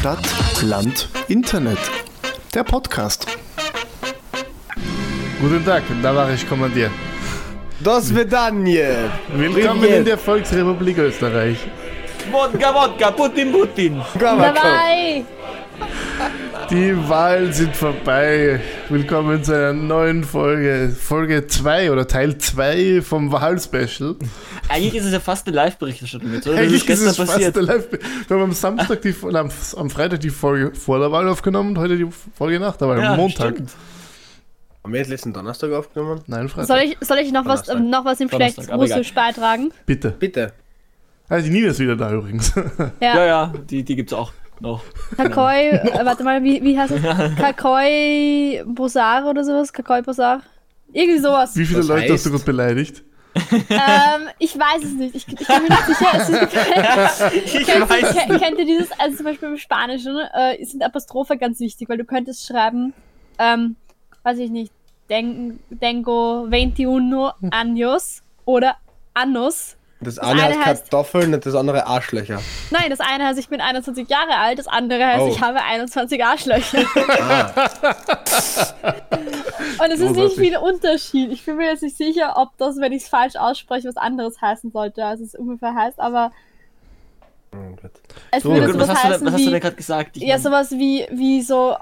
Stadt, Land, Internet. Der Podcast. Guten Tag, da war ich Kommandier. Das Vedanje. Willkommen in der Volksrepublik Österreich. Wodka, Wodka, Putin, Putin. Dabei. Die Wahlen sind vorbei. Willkommen zu einer neuen Folge. Folge 2 oder Teil 2 vom Wahlspecial. Eigentlich ist es ja fast eine Live-Berichterstattung jetzt, oder? Eigentlich ist es passiert. Fast eine Live-Berichterstattung. Wir haben am Samstag am Freitag die Folge vor der Wahl aufgenommen und heute die Folge nach der Wahl, am Montag. Stimmt. Haben wir jetzt letzten Donnerstag aufgenommen? Nein, Freitag. Soll ich noch was im Schlechtsrussisch beitragen? Bitte. Also die Nina ist wieder da übrigens. Ja, die gibt's auch. No. Kakoi, warte mal, wie heißt es? Kakoi Bosar oder sowas? Kakoi Bosar? Irgendwie sowas. Wie viele Leute hast du gut beleidigt? Ich weiß es nicht. Ich bin mir nicht sicher. Kennt ihr dieses, also zum Beispiel im Spanischen, sind Apostrophe ganz wichtig, weil du könntest schreiben, weiß ich nicht, Tengo 21 años oder Annos. Das eine heißt Kartoffeln und das andere Arschlöcher. Nein, das eine heißt, ich bin 21 Jahre alt, das andere heißt, ich habe 21 Arschlöcher. Und es ist nicht viel Unterschied. Ich bin mir jetzt nicht sicher, ob das, wenn ich es falsch ausspreche, was anderes heißen sollte, als es ungefähr heißt, aber... Oh Gott. Was hast du denn gerade gesagt? Ja, sowas wie so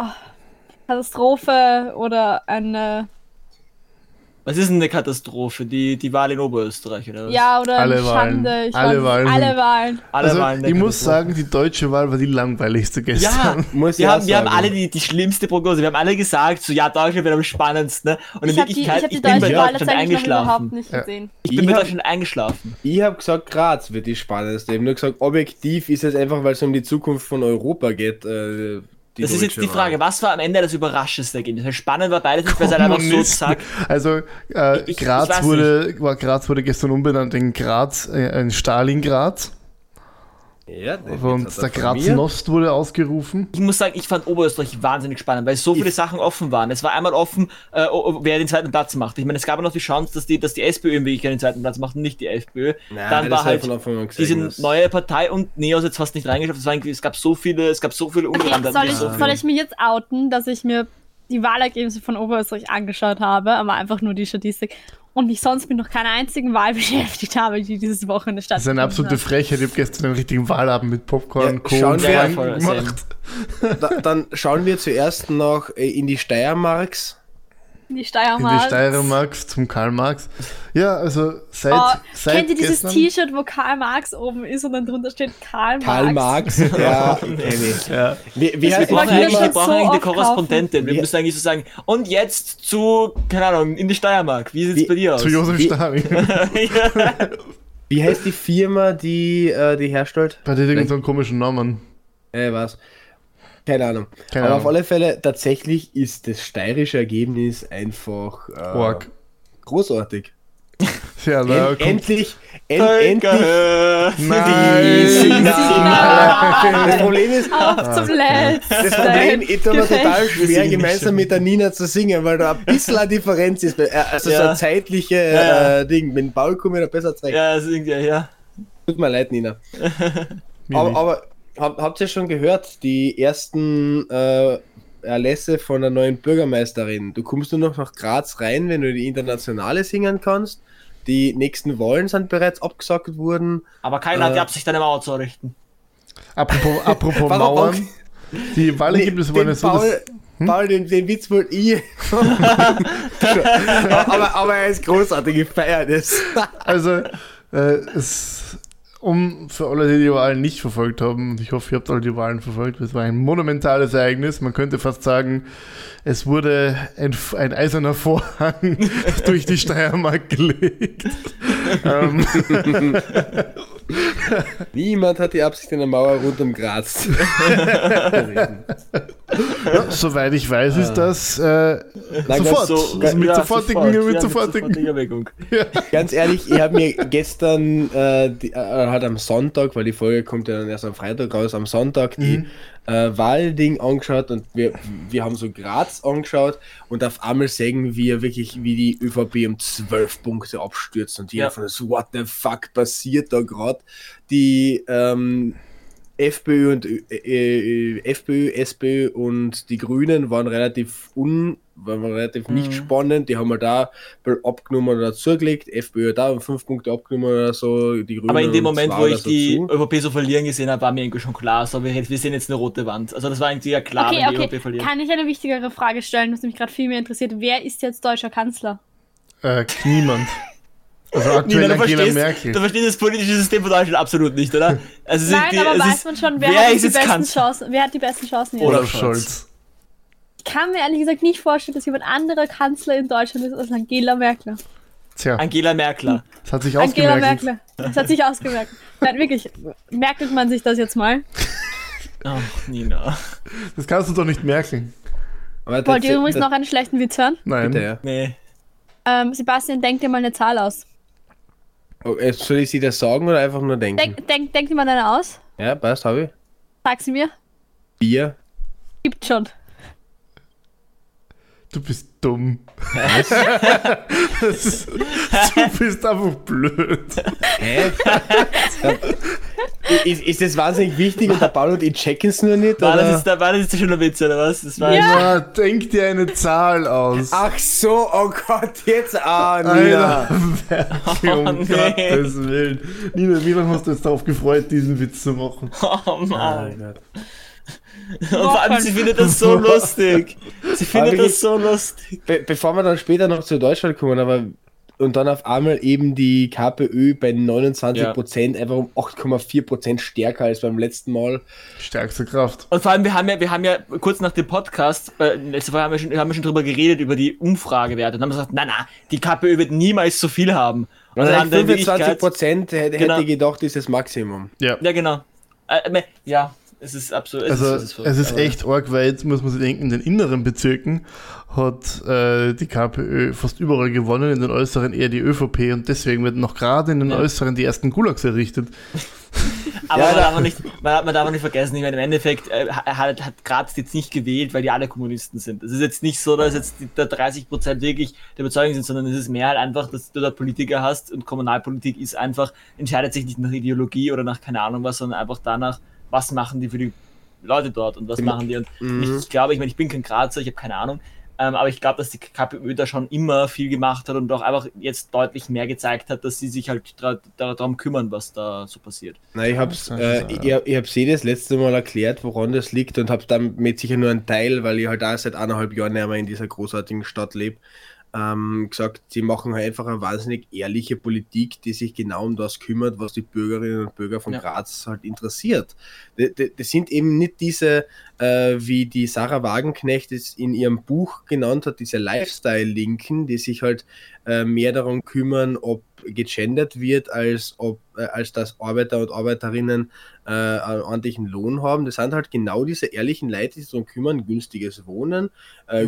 Katastrophe oder eine... Was ist denn eine Katastrophe? Die Wahl in Oberösterreich oder was? Ja, oder alle Schande. Alle Wahlen. Ich muss sagen, die deutsche Wahl war die langweiligste gestern. Ja, wir haben alle die schlimmste Prognose. Wir haben alle gesagt, so ja, Deutschland wird am spannendsten. Ne? Und in Wirklichkeit, ich bin bei Deutschland eingeschlafen. Ich bin bei Deutschland eingeschlafen. Ich habe gesagt, Graz wird die spannendste. Ich habe nur gesagt, objektiv ist es einfach, weil es um die Zukunft von Europa geht, das ist jetzt die Frage, was war am Ende das überraschendste Ergebnis? Das heißt, spannend war beides, weil es halt einfach so zack. Also Graz wurde gestern umbenannt in Stalingrad. Ja, und der Graz-Nost wurde ausgerufen. Ich muss sagen, ich fand Oberösterreich wahnsinnig spannend, weil so viele Sachen offen waren. Es war einmal offen, wer den zweiten Platz macht. Ich meine, es gab noch die Chance, dass die SPÖ im Weg den zweiten Platz macht und nicht die FPÖ. Naja, dann war halt diese neue Partei und NEOS jetzt fast nicht reingeschafft. Es gab so viele Ungereimtheiten. Okay, soll ich mich jetzt outen, dass ich mir die Wahlergebnisse von Oberösterreich angeschaut habe, aber einfach nur die Statistik? Und mich sonst mit noch keiner einzigen Wahl beschäftigt habe, die dieses Wochenende stattfindet. Das ist eine absolute Frechheit. Ich habe gestern einen richtigen Wahlabend mit Popcorn, Kohlen gemacht. Dann schauen wir zuerst noch in die Steiermarks. Zum Karl Marx. Ja, also seit kennt ihr dieses T-Shirt, wo Karl Marx oben ist und dann drunter steht Karl Marx? Ja, ja. Wir brauchen eigentlich eine Korrespondentin. Wir müssen eigentlich so sagen, und jetzt zu, keine Ahnung, in die Steiermark. Wie sieht es bei dir aus? Zu Josef Stalin. Wie heißt die Firma, die herstellt? Hat die irgendeinen komischen Namen? Was? Keine Ahnung. Auf alle Fälle, tatsächlich ist das steirische Ergebnis einfach großartig. Ja, endlich. Das Problem ist, ist immer total schwer, gemeinsam mit der Nina zu singen, weil da ein bisschen eine Differenz ist. Also so ein zeitliches Ding. Mit Paul komme ich da besser zurecht. Ja, tut mir leid, Nina. aber habt ihr schon gehört, die ersten Erlässe von der neuen Bürgermeisterin? Du kommst nur noch nach Graz rein, wenn du die Internationale singen kannst. Die nächsten Wahlen sind bereits abgesagt worden. Aber keiner hat die Absicht, eine Mauer zu errichten. Apropos Mauern. Die Wahlergebnisse waren ja so... Paul, den Witz wollte ich. aber er ist großartig, ich feiere es. Also, für alle, die Wahlen nicht verfolgt haben, und ich hoffe, ihr habt alle die Wahlen verfolgt, das war ein monumentales Ereignis. Man könnte fast sagen, es wurde ein eiserner Vorhang durch die Steiermark gelegt. Niemand hat die Absicht, eine Mauer rund um Graz zu reden. Ja, soweit ich weiß, ist das mit sofortiger Wirkung. Ja. Ganz ehrlich, ich habe mir gestern am Sonntag, weil die Folge kommt ja dann erst am Freitag raus, am Sonntag die Wahlding angeschaut und wir haben so Graz angeschaut und auf einmal sehen wir wirklich, wie die ÖVP um 12 Punkte abstürzt und jeder von uns, what the fuck passiert da gerade? Die FPÖ und FPÖ, SPÖ und die Grünen waren relativ nicht spannend. Die haben wir da abgenommen oder dazugelegt. FPÖ da und 5 Punkte abgenommen oder so. Die Grünen, aber in dem Moment, wo ich die ÖVP so verlieren gesehen habe, war mir eigentlich schon klar, so, wir sehen jetzt eine rote Wand. Also das war eigentlich ja klar, okay, wenn die ÖVP verlieren. Kann ich eine wichtigere Frage stellen, was mich gerade viel mehr interessiert? Wer ist jetzt deutscher Kanzler? Niemand. Also aktuell Angela Merkel. Du verstehst das politische System von Deutschland absolut nicht, oder? Also nein, weiß man schon, wer hat die besten Chancen jetzt? Olaf Scholz. Ich kann mir ehrlich gesagt nicht vorstellen, dass jemand anderer Kanzler in Deutschland ist als Angela Merkel. Tja. Angela Merkel. Das hat sich ausgemerkt. Angela Merkel. Das hat sich ausgemerkt. Nein, wirklich, merkt man sich das jetzt mal? Ach, Nina. Das kannst du doch nicht merken. Wollt ihr übrigens noch einen schlechten Witz hören? Nein. Bitte, ja. Nee. Sebastian, denk dir mal eine Zahl aus. Oh, soll ich sie das sagen oder einfach nur denken? Denk dir mal eine aus. Ja, passt, habe ich. Sag sie mir. Bier. Gibt schon. Du bist dumm. Was? Du bist einfach blöd. Hä? Ist das wahnsinnig wichtig und der Paul und ich checken es nur nicht? War das jetzt schon ein Witz, oder was? Das war ja, denk dir eine Zahl aus. Ach so, oh Gott, jetzt Nina. Alter, um Gottes Willen. Nina, wie lange hast du jetzt darauf gefreut, diesen Witz zu machen? Oh Mann. Und vor allem, sie findet das so lustig. Sie findet das so lustig. Bevor wir dann später noch zu Deutschland kommen, aber und dann auf einmal eben die KPÖ bei 29% einfach um 8,4% stärker als beim letzten Mal. Stärkste Kraft. Und vor allem, wir haben ja kurz nach dem Podcast, letzte Woche haben wir schon drüber geredet, über die Umfragewerte und haben gesagt, na, die KPÖ wird niemals so viel haben. Und dann 25% hätte gedacht, ist das Maximum. Ja genau. Ja. Es ist absolut. Also, es ist echt arg weit, muss man sich denken. In den inneren Bezirken hat die KPÖ fast überall gewonnen, in den äußeren eher die ÖVP und deswegen werden noch gerade in den äußeren die ersten Gulags errichtet. Aber man darf nicht vergessen, ich meine, im Endeffekt hat Graz jetzt nicht gewählt, weil die alle Kommunisten sind. Es ist jetzt nicht so, dass jetzt da 30% wirklich der Überzeugung sind, sondern es ist mehr halt einfach, dass du da Politiker hast und Kommunalpolitik ist einfach, entscheidet sich nicht nach Ideologie oder nach keine Ahnung was, sondern einfach danach, was machen die für die Leute dort und was machen die? Und ich glaube, ich bin kein Grazer, ich habe keine Ahnung, aber ich glaube, dass die KPÖ da schon immer viel gemacht hat und auch einfach jetzt deutlich mehr gezeigt hat, dass sie sich halt darum kümmern, was da so passiert. Nein, ich habe das letzte Mal erklärt, woran das liegt und habe damit sicher nur einen Teil, weil ich halt auch seit 1,5 Jahren nicht mehr in dieser großartigen Stadt lebe, gesagt, sie machen halt einfach eine wahnsinnig ehrliche Politik, die sich genau um das kümmert, was die Bürgerinnen und Bürger von Graz halt interessiert. Das sind eben nicht diese, wie die Sarah Wagenknecht es in ihrem Buch genannt hat, diese Lifestyle-Linken, die sich halt mehr darum kümmern, ob gegendert wird, als dass Arbeiter und Arbeiterinnen einen ordentlichen Lohn haben. Das sind halt genau diese ehrlichen Leute, die sich darum kümmern, günstiges Wohnen,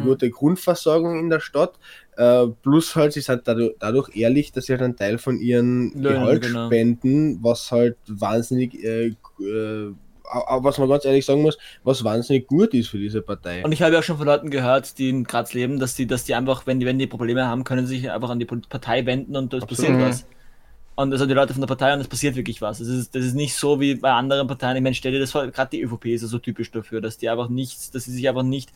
gute Grundversorgung in der Stadt, plus halt, sie sind dadurch ehrlich, dass sie halt einen Teil von ihren Gehalt spenden, was halt wahnsinnig was man ganz ehrlich sagen muss, was wahnsinnig gut ist für diese Partei. Und ich habe ja auch schon von Leuten gehört, die in Graz leben, dass die einfach, wenn die Probleme haben, können sie sich einfach an die Partei wenden und es passiert was. Und das sind die Leute von der Partei und es passiert wirklich was. Das ist nicht so wie bei anderen Parteien. Ich meine, stell dir das vor, gerade die ÖVP ist ja so typisch dafür, dass die einfach nichts, dass sie sich einfach nicht...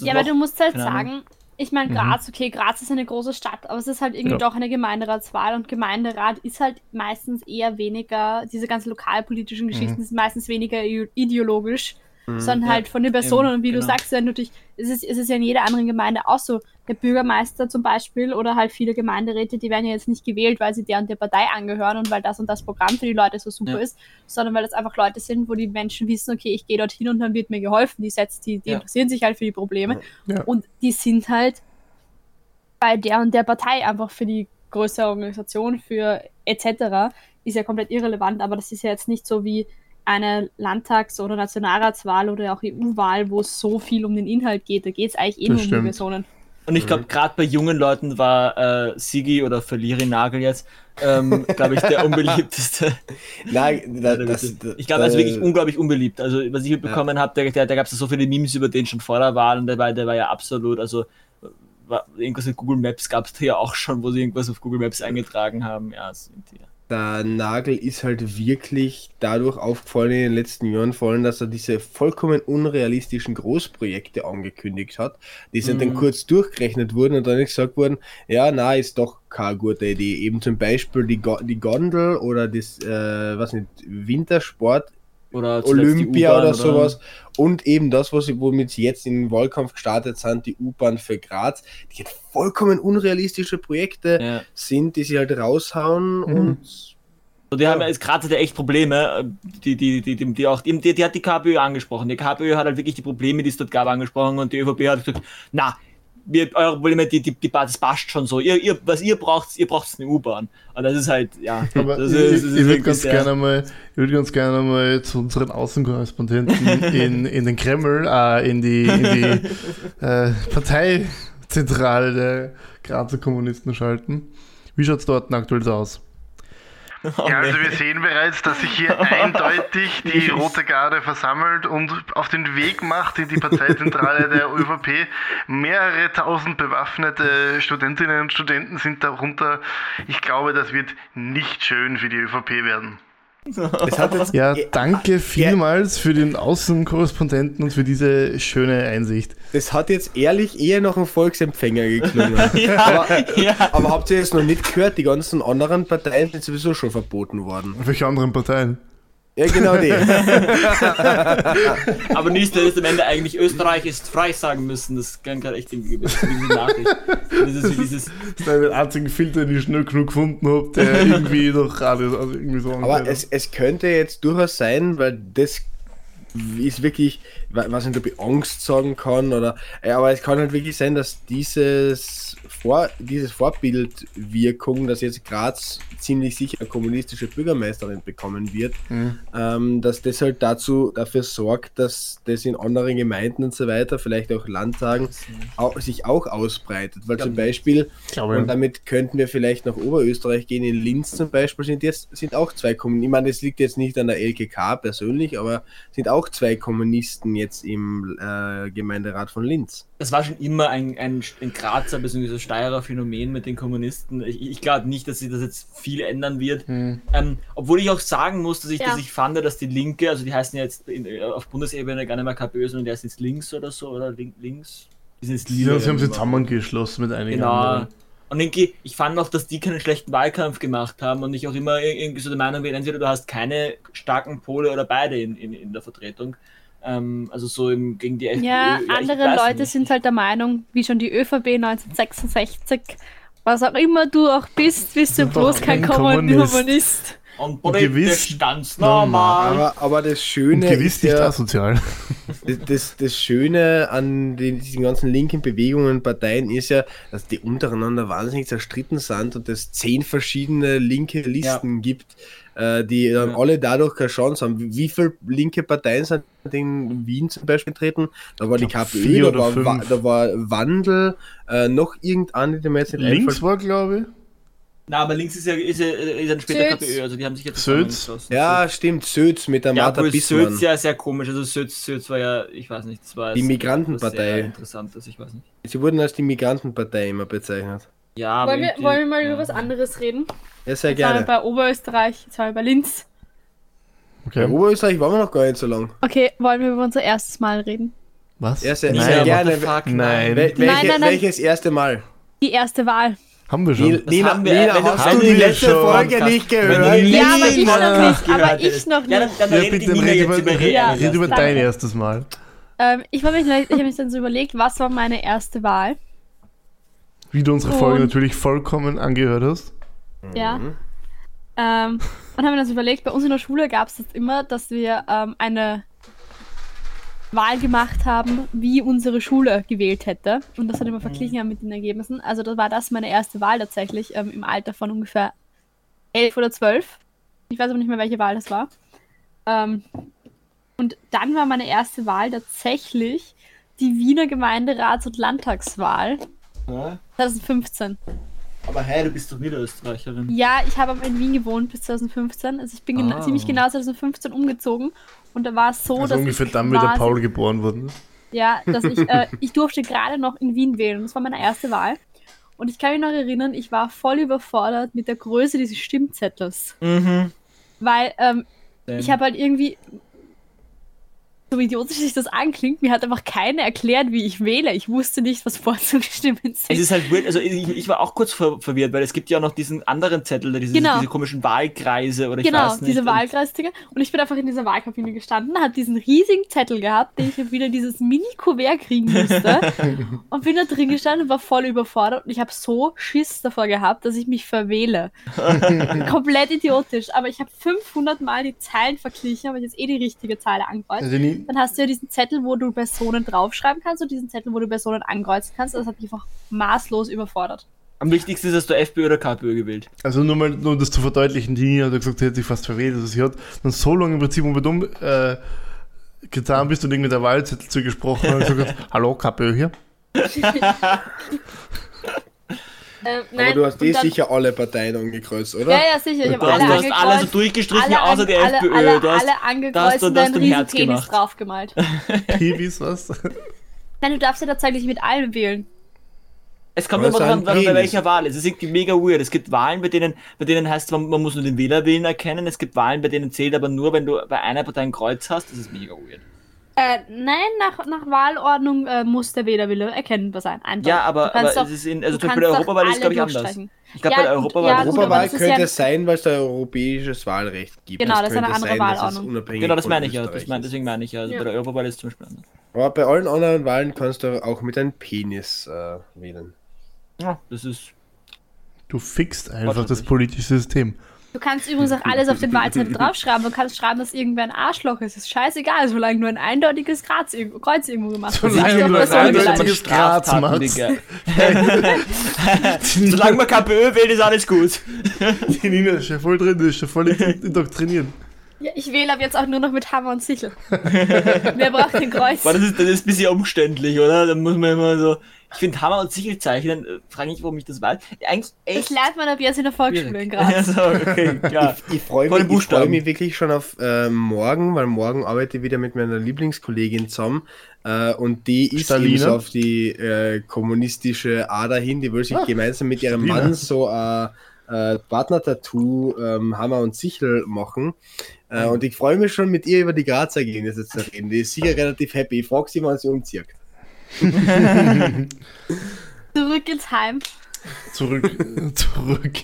Ja, aber du musst halt sagen, ich meine, Graz, okay, Graz ist eine große Stadt, aber es ist halt irgendwie doch eine Gemeinderatswahl und Gemeinderat ist halt meistens eher weniger, diese ganzen lokalpolitischen Geschichten sind meistens weniger ideologisch, sondern halt von den Personen. Und wie du sagst, ja, natürlich, es ist ja in jeder anderen Gemeinde auch so. Der Bürgermeister zum Beispiel oder halt viele Gemeinderäte, die werden ja jetzt nicht gewählt, weil sie der und der Partei angehören und weil das Programm für die Leute so super ist, sondern weil das einfach Leute sind, wo die Menschen wissen, okay, ich gehe dorthin und dann wird mir geholfen. Die interessieren sich halt für die Probleme. Ja. Und die sind halt bei der und der Partei einfach für die größere Organisation, für etc. Ist ja komplett irrelevant, aber das ist ja jetzt nicht so wie eine Landtags- oder Nationalratswahl oder auch EU-Wahl, wo es so viel um den Inhalt geht. Da geht es eigentlich eh nur um die Personen. Und ich glaube, gerade bei jungen Leuten war Sigi oder Verliri Nagel jetzt, glaube ich, der unbeliebteste. Nein, ich glaube, er ist wirklich unglaublich unbeliebt. Also, was ich mitbekommen habe, da gab es so viele Memes über den schon vor der Wahl und der war ja absolut, also irgendwas mit Google Maps gab es da ja auch schon, wo sie irgendwas auf Google Maps eingetragen haben. Ja, der Nagel ist halt wirklich dadurch aufgefallen in den letzten Jahren, vor allem, dass er diese vollkommen unrealistischen Großprojekte angekündigt hat, die sind dann kurz durchgerechnet wurden und dann gesagt wurden, ja, na, ist doch keine gute Idee. Eben zum Beispiel die Gondel oder das, was nicht, Wintersport, oder Olympia oder sowas und eben das, womit sie jetzt in den Wahlkampf gestartet sind, die U-Bahn für Graz, die halt vollkommen unrealistische Projekte sind, die sie halt raushauen und die haben jetzt Graz hat ja echt Probleme, die auch die hat die KPÖ angesprochen, die KPÖ hat halt wirklich die Probleme, die es dort gab, angesprochen und die ÖVP hat gesagt, na, eure Probleme, die das passt schon so. Ihr braucht eine U-Bahn. Und das ist halt, ja. Ich würde ganz gerne mal zu unseren Außenkorrespondenten in den Kreml, in die Parteizentrale der Grazer Kommunisten schalten. Wie schaut es dort aktuell aus? Ja, also wir sehen bereits, dass sich hier eindeutig die Rote Garde versammelt und auf den Weg macht in die Parteizentrale der ÖVP. Mehrere tausend bewaffnete Studentinnen und Studenten sind darunter. Ich glaube, das wird nicht schön für die ÖVP werden. Ja, danke vielmals für den Außenkorrespondenten und für diese schöne Einsicht. Das hat jetzt ehrlich eher noch ein Volksempfänger geklungen. Aber habt ihr jetzt noch nicht gehört? Die ganzen anderen Parteien sind sowieso schon verboten worden. Welche anderen Parteien? Ja, genau die. Aber nicht, dass am Ende eigentlich Österreich ist frei sagen müssen. Das kann gerade echt irgendwie diese Nachricht. Das ist ein einziger Filter, den ich schnell genug gefunden habe, der irgendwie doch alles also irgendwie so. Aber es könnte jetzt durchaus sein, weil das ist wirklich, was ich glaube, Angst sagen kann oder, aber es kann halt wirklich sein, dass dieses Vorbildwirkung, dass jetzt Graz ziemlich sicher eine kommunistische Bürgermeisterin bekommen wird, dass das halt dafür sorgt, dass das in anderen Gemeinden und so weiter, vielleicht auch Landtagen, sich auch ausbreitet. Weil zum Beispiel, und damit könnten wir vielleicht nach Oberösterreich gehen, in Linz zum Beispiel sind auch zwei Kommunisten, ich meine, das liegt jetzt nicht an der LKK persönlich, aber sind auch zwei Kommunisten jetzt im Gemeinderat von Linz. Das war schon immer ein Grazer bzw. Steirer Phänomen mit den Kommunisten. Ich glaube nicht, dass sich das jetzt viel ändern wird. Obwohl ich auch sagen muss, dass ich fand, dass die Linke, also die heißen ja jetzt auf Bundesebene gar nicht mehr KPÖ, sondern die heißen jetzt Links oder so, oder Links? Die sind jetzt Linke. Sie haben sie zusammengeschlossen mit einigen anderen. Und ich fand auch, dass die keinen schlechten Wahlkampf gemacht haben und ich auch immer irgendwie so der Meinung bin, entweder du hast keine starken Pole oder beide in der Vertretung. Also so gegen die FPÖ. Ja, andere Leute sind halt der Meinung, wie schon die ÖVP 1966, was auch immer du auch bist du bloß kein Kommunist. Und gewiss ganz normal. Aber das Schöne und gewiss ist ja, nicht asozial. Das Schöne an diesen ganzen linken Bewegungen und Parteien ist ja, dass die untereinander wahnsinnig zerstritten sind und es 10 verschiedene linke Listen gibt, die dann alle dadurch keine Chance haben. Wie viele linke Parteien sind in Wien zum Beispiel getreten? Da war die KPÖ, da war Wandel, noch irgendeine, die mir jetzt nicht einfällt. Links war, glaube ich. Na, aber links ist ja ein später KPÖ, also die haben sich jetzt zusammengeschlossen. Ja, stimmt, Sötz mit der Martha Bissmann. Sötz ist ja sehr komisch, also Sötz war ja, ich weiß nicht, das war die Migrantenpartei. Sehr Interessantes, ich weiß nicht. Sie wurden als die Migrantenpartei immer bezeichnet. Ja, aber wollen wir mal über was anderes reden? Ja, sehr gerne. Jetzt waren wir bei Oberösterreich, jetzt waren wir bei Linz. Okay, in Oberösterreich waren wir noch gar nicht so lang. Okay, wollen wir über unser erstes Mal reden? Was? Sehr gerne. Nein. Nein. Welches erste Mal? Die erste Wahl. Haben wir schon. Nina, hast du die letzte Folge nicht gehört? Ja, aber ich noch nicht. Dann red über dein erstes Mal. Ich habe mich dann so überlegt, was war meine erste Wahl? Wie du unsere Folge natürlich vollkommen angehört hast. Ja. Und haben wir das überlegt, bei uns in der Schule gab es das immer, dass wir eine Wahl gemacht haben, wie unsere Schule gewählt hätte. Und das hat immer verglichen mit den Ergebnissen. Also das war meine erste Wahl tatsächlich, im Alter von ungefähr 11 oder 12. Ich weiß aber nicht mehr, welche Wahl das war. Und dann war meine erste Wahl tatsächlich die Wiener Gemeinderats- und Landtagswahl 2015. Aber hey, du bist doch Niederösterreicherin. Ja, ich habe aber in Wien gewohnt bis 2015. Also ich bin ziemlich genau 2015 umgezogen. Und da war es so, dass ungefähr ich dann mit der Paul geboren wurde. Ja, dass ich durfte gerade noch in Wien wählen. Das war meine erste Wahl. Und ich kann mich noch erinnern, ich war voll überfordert mit der Größe dieses Stimmzettels. Mhm. Weil ich habe halt irgendwie, so idiotisch sich das anklingt, mir hat einfach keiner erklärt, wie ich wähle. Ich wusste nicht, was Vorzugsstimmen sind. Es ist halt weird, also ich war auch kurz verwirrt, weil es gibt ja auch noch diesen anderen Zettel, diese komischen Wahlkreise oder ich weiß nicht. Genau, diese Wahlkreisdinger. Und ich bin einfach in dieser Wahlkabine gestanden, habe diesen riesigen Zettel gehabt, den ich wieder dieses Mini-Kuvert kriegen musste. Und bin da drin gestanden und war voll überfordert. Und ich habe so Schiss davor gehabt, dass ich mich verwähle. Komplett idiotisch. Aber ich habe 500 Mal die Zeilen verglichen, aber ich jetzt eh die richtige Zeile angekreuzt. Also dann hast du ja diesen Zettel, wo du Personen draufschreiben kannst und diesen Zettel, wo du Personen ankreuzen kannst. Das hat mich einfach maßlos überfordert. Am wichtigsten ist, dass du FPÖ oder KPÖ gewählt. Also nur mal, um das zu verdeutlichen, die Nina hat gesagt, sie hätte sich fast verwählt. Also sie hat dann so lange im Prinzip getan, bis du irgendwie der Wahlzettel zugesprochen hast und gesagt hast, hallo, KPÖ hier. Aber du hast sicher alle Parteien angekreuzt, oder? Ja, ja, sicher. Ich habe alle angekreuzt. Du hast alle so durchgestrichen, außer die FPÖ. Alle angekreuzt und einen riesen Penis draufgemalt. Penis, was? Nein, du darfst ja tatsächlich mit allem wählen. Es kommt immer dran, bei welcher Wahl ist. Es ist mega weird. Es gibt Wahlen, bei denen heißt es, man muss nur den Wählerwillen erkennen. Es gibt Wahlen, bei denen zählt aber nur, wenn du bei einer Partei ein Kreuz hast. Das ist mega weird. Nein, nach Wahlordnung muss der Wählerwille erkennbar sein. Einfach. Ja, aber doch, es ist zum Beispiel bei der Europawahl ist es, glaube ich, anders. Ich glaube, bei der Europawahl könnte es sein, weil es da europäisches Wahlrecht gibt. Genau, das ist eine andere Wahlordnung. Genau, das meine ich ja. Deswegen meine ich ja. Also ja. Bei der Europawahl ist es zum Beispiel anders. Aber bei allen anderen Wahlen kannst du auch mit einem Penis wählen. Ja, das ist... Du fixst einfach das politische System. Du kannst übrigens auch alles auf den Wahlzettel draufschreiben. Du kannst schreiben, dass irgendwer ein Arschloch ist. Das ist scheißegal, solange nur ein eindeutiges Kreuz irgendwo gemacht wird. Solange nur ein eindeutiges Kreuz macht. Solange man KPÖ wählt, ist alles gut. Die Nina ist ja voll drin, ist ja voll indoktriniert. Ja, ich wähle ab jetzt auch nur noch mit Hammer und Sichel. Wer braucht den Kreuz? Boah, das ist ein bisschen umständlich, oder? Da muss man immer so... Ich finde Hammer und Sichel zeichnen, frage ich, warum ich das weiß. Eigentlich echt. Das lernt man ab jetzt in der Volksschule in Graz. Ja, so, okay, klar. Ich freue mich, wirklich schon auf morgen, weil morgen arbeite ich wieder mit meiner Lieblingskollegin zusammen und die ist eben so auf die kommunistische Ader hin. Die will sich gemeinsam mit ihrem Mann so ein Partner-Tattoo Hammer und Sichel machen. Und ich freue mich schon, mit ihr über die Grazer Gegensätze zu reden. Die ist sicher relativ happy. Ich frage sie, wann sie umzieht. Zurück ins Heim. Zurück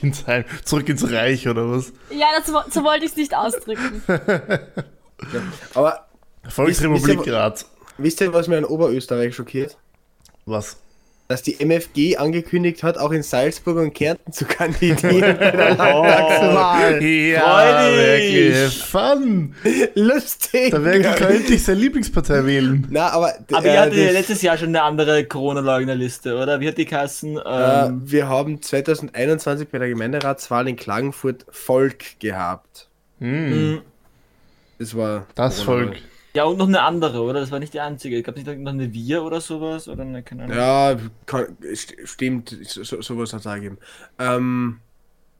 ins Heim. Zurück ins Reich, oder was? Ja, so wollte ich es nicht ausdrücken. Ja, aber Volksrepublik Graz. Wisst ihr, was mir an Oberösterreich schockiert? Was? Dass die MFG angekündigt hat, auch in Salzburg und Kärnten zu kandidieren bei der Landtagswahl. Ja, wirklich. Fun. Lustig. Da könnte ich seine Lieblingspartei wählen. Na, aber ihr hattet ja letztes Jahr schon eine andere Corona-Leugnerliste, oder? Wie hat die geheißen? Wir haben 2021 bei der Gemeinderatswahl in Klagenfurt Volk gehabt. Mhm. Das war... Das Volk. Ja, und noch eine andere, oder? Das war nicht die einzige. Gab es nicht noch eine Wir oder sowas? Oder eine, keine Ahnung. Ja, stimmt. Sowas hat es auch gegeben.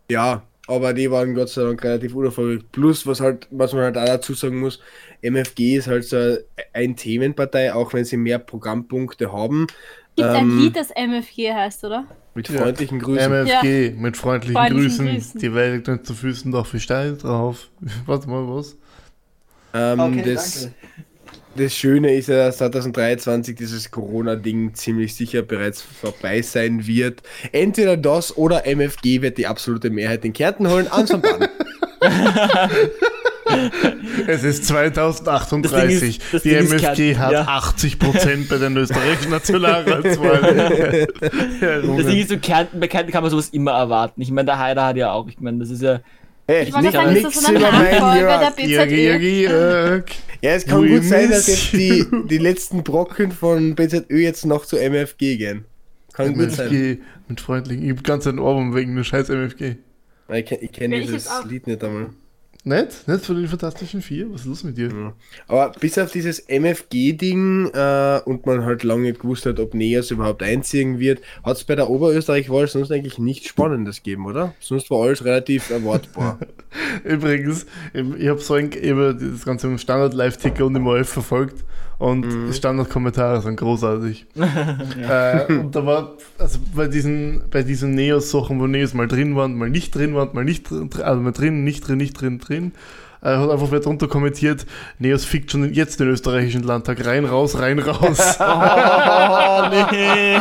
Ja, aber die waren Gott sei Dank relativ unerfolgreich. Plus, was man halt auch dazu sagen muss, MFG ist halt so eine Themenpartei, auch wenn sie mehr Programmpunkte haben. Gibt ein Lied, das MFG heißt, oder? Mit freundlichen Grüßen. MFG, ja. Mit freundlichen Grüßen. Die Welt liegt zu Füßen, doch viel Stein drauf. Warte mal, was? Okay, das Schöne ist ja, dass 2023 dieses Corona-Ding ziemlich sicher bereits vorbei sein wird. Entweder das oder MFG wird die absolute Mehrheit in Kärnten holen. Ansonsten. Es ist 2038. Die MFG hat 80% bei den österreichischen Nationalratswahlen. Das Ding ist so, bei Kärnten kann man sowas immer erwarten. Ich meine, der Haider hat ja auch, ich meine, das ist ja... Hey, ich wollte sagen, ist das so eine Nachfolge der BZÖ? Ja, es kann gut sein, dass jetzt die letzten Brocken von BZÖ jetzt noch zu MFG gehen. Kann gut sein. Mit freundlichen, ich hab ganz ein Ohrwurm wegen dem scheiß MFG. Ich kenne dieses Lied nicht einmal. Nicht von den Fantastischen Vier? Was ist los mit dir? Ja. Aber bis auf dieses MFG-Ding und man halt lange nicht gewusst hat, ob NEOS überhaupt einziehen wird, hat es bei der Oberösterreich-Wahl sonst eigentlich nichts Spannendes gegeben, oder? Sonst war alles relativ erwartbar. Übrigens, ich habe so das Ganze im Standard-Live-Ticker und im ORF verfolgt und Standard-Kommentare sind großartig. Ja. Und da war, also bei diesen NEOS-Sachen, wo NEOS mal drin waren, mal nicht drin waren, mal nicht drin, also mal drin, nicht drin, hat einfach wer drunter kommentiert, NEOS fickt schon jetzt den österreichischen Landtag. Rein, raus, rein, raus. Oh, nee.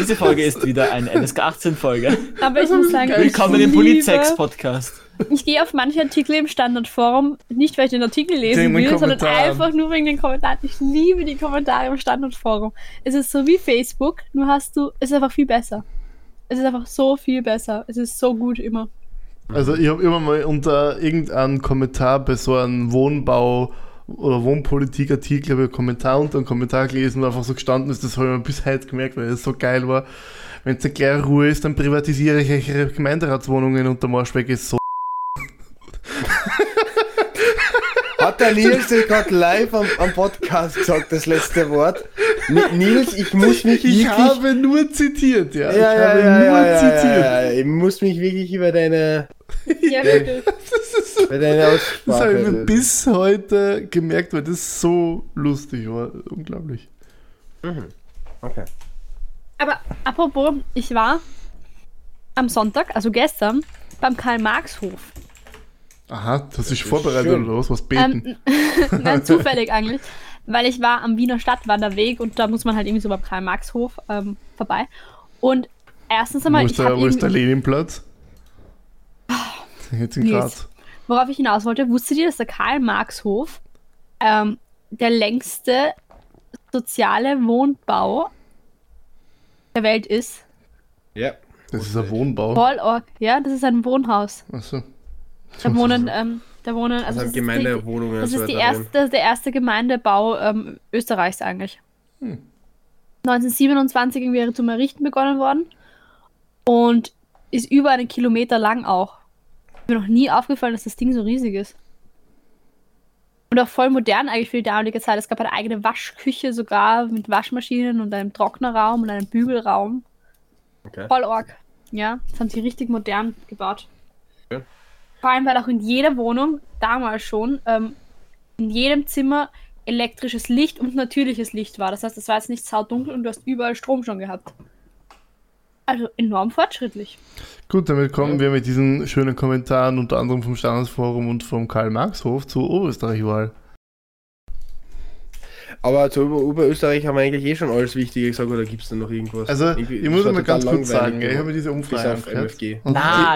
Diese Folge ist wieder eine MSK-18-Folge. Aber ich muss sagen, willkommen im Politsex-Podcast. Ich gehe auf manche Artikel im Standardforum, nicht weil ich den Artikel lesen will, sondern einfach nur wegen den Kommentaren. Ich liebe die Kommentare im Standardforum. Es ist so wie Facebook, nur es ist einfach viel besser. Es ist einfach so viel besser. Es ist so gut immer. Also ich habe immer mal unter irgendeinem Kommentar bei so einem Wohnbau- oder Wohnpolitik-Artikel habe ich einen Kommentar unter einen Kommentar gelesen, wo einfach so gestanden ist, das habe ich mir bis heute gemerkt, weil es so geil war. Wenn es eine klare Ruhe ist, dann privatisiere ich eure Gemeinderatswohnungen und der Marschweg ist so. Hat der Nils gerade live am Podcast gesagt, das letzte Wort? Nils, ich muss mich wirklich... Ich habe nur zitiert, ja. Ich muss mich wirklich über deine... Ja, wirklich. Das habe ich mir bis heute gemerkt, weil das so lustig war. Unglaublich. Mhm. Okay. Aber apropos, ich war am Sonntag, also gestern, beim Karl-Marx-Hof. Aha, das ist vorbereitet schön. Oder was beten? Nein, zufällig eigentlich. Weil ich war am Wiener Stadtwanderweg und da muss man halt irgendwie so beim Karl-Marx-Hof vorbei. Und erstens einmal... Wo ist der Leninplatz? Jetzt in Graz. Worauf ich hinaus wollte, wusstet ihr, dass der Karl-Marx-Hof der längste soziale Wohnbau der Welt ist? Ja. Das ist ein Wohnbau. Ja, das ist ein Wohnhaus. Ach so. Da wohnen also Gemeindewohnungen. Das ist der erste Gemeindebau Österreichs eigentlich. 1927 wäre zum Errichten begonnen worden und ist über einen Kilometer lang auch. Mir noch nie aufgefallen, dass das Ding so riesig ist. Und auch voll modern eigentlich für die damalige Zeit. Es gab eine eigene Waschküche sogar mit Waschmaschinen und einem Trocknerraum und einem Bügelraum. Okay. Voll org. Ja, das haben sie richtig modern gebaut. Okay. Vor allem, weil auch in jeder Wohnung, damals schon, in jedem Zimmer elektrisches Licht und natürliches Licht war. Das heißt, es war jetzt nicht saudunkel und du hast überall Strom schon gehabt. Also enorm fortschrittlich. Gut, damit kommen wir mit diesen schönen Kommentaren unter anderem vom Standesforum und vom Karl-Marx-Hof zur Oberösterreich-Wahl. Aber zu Oberösterreich haben wir eigentlich schon alles Wichtige gesagt, oder gibt es da noch irgendwas? Also, ich muss mal ganz kurz sagen, ich habe mir diese Umfrage angehört.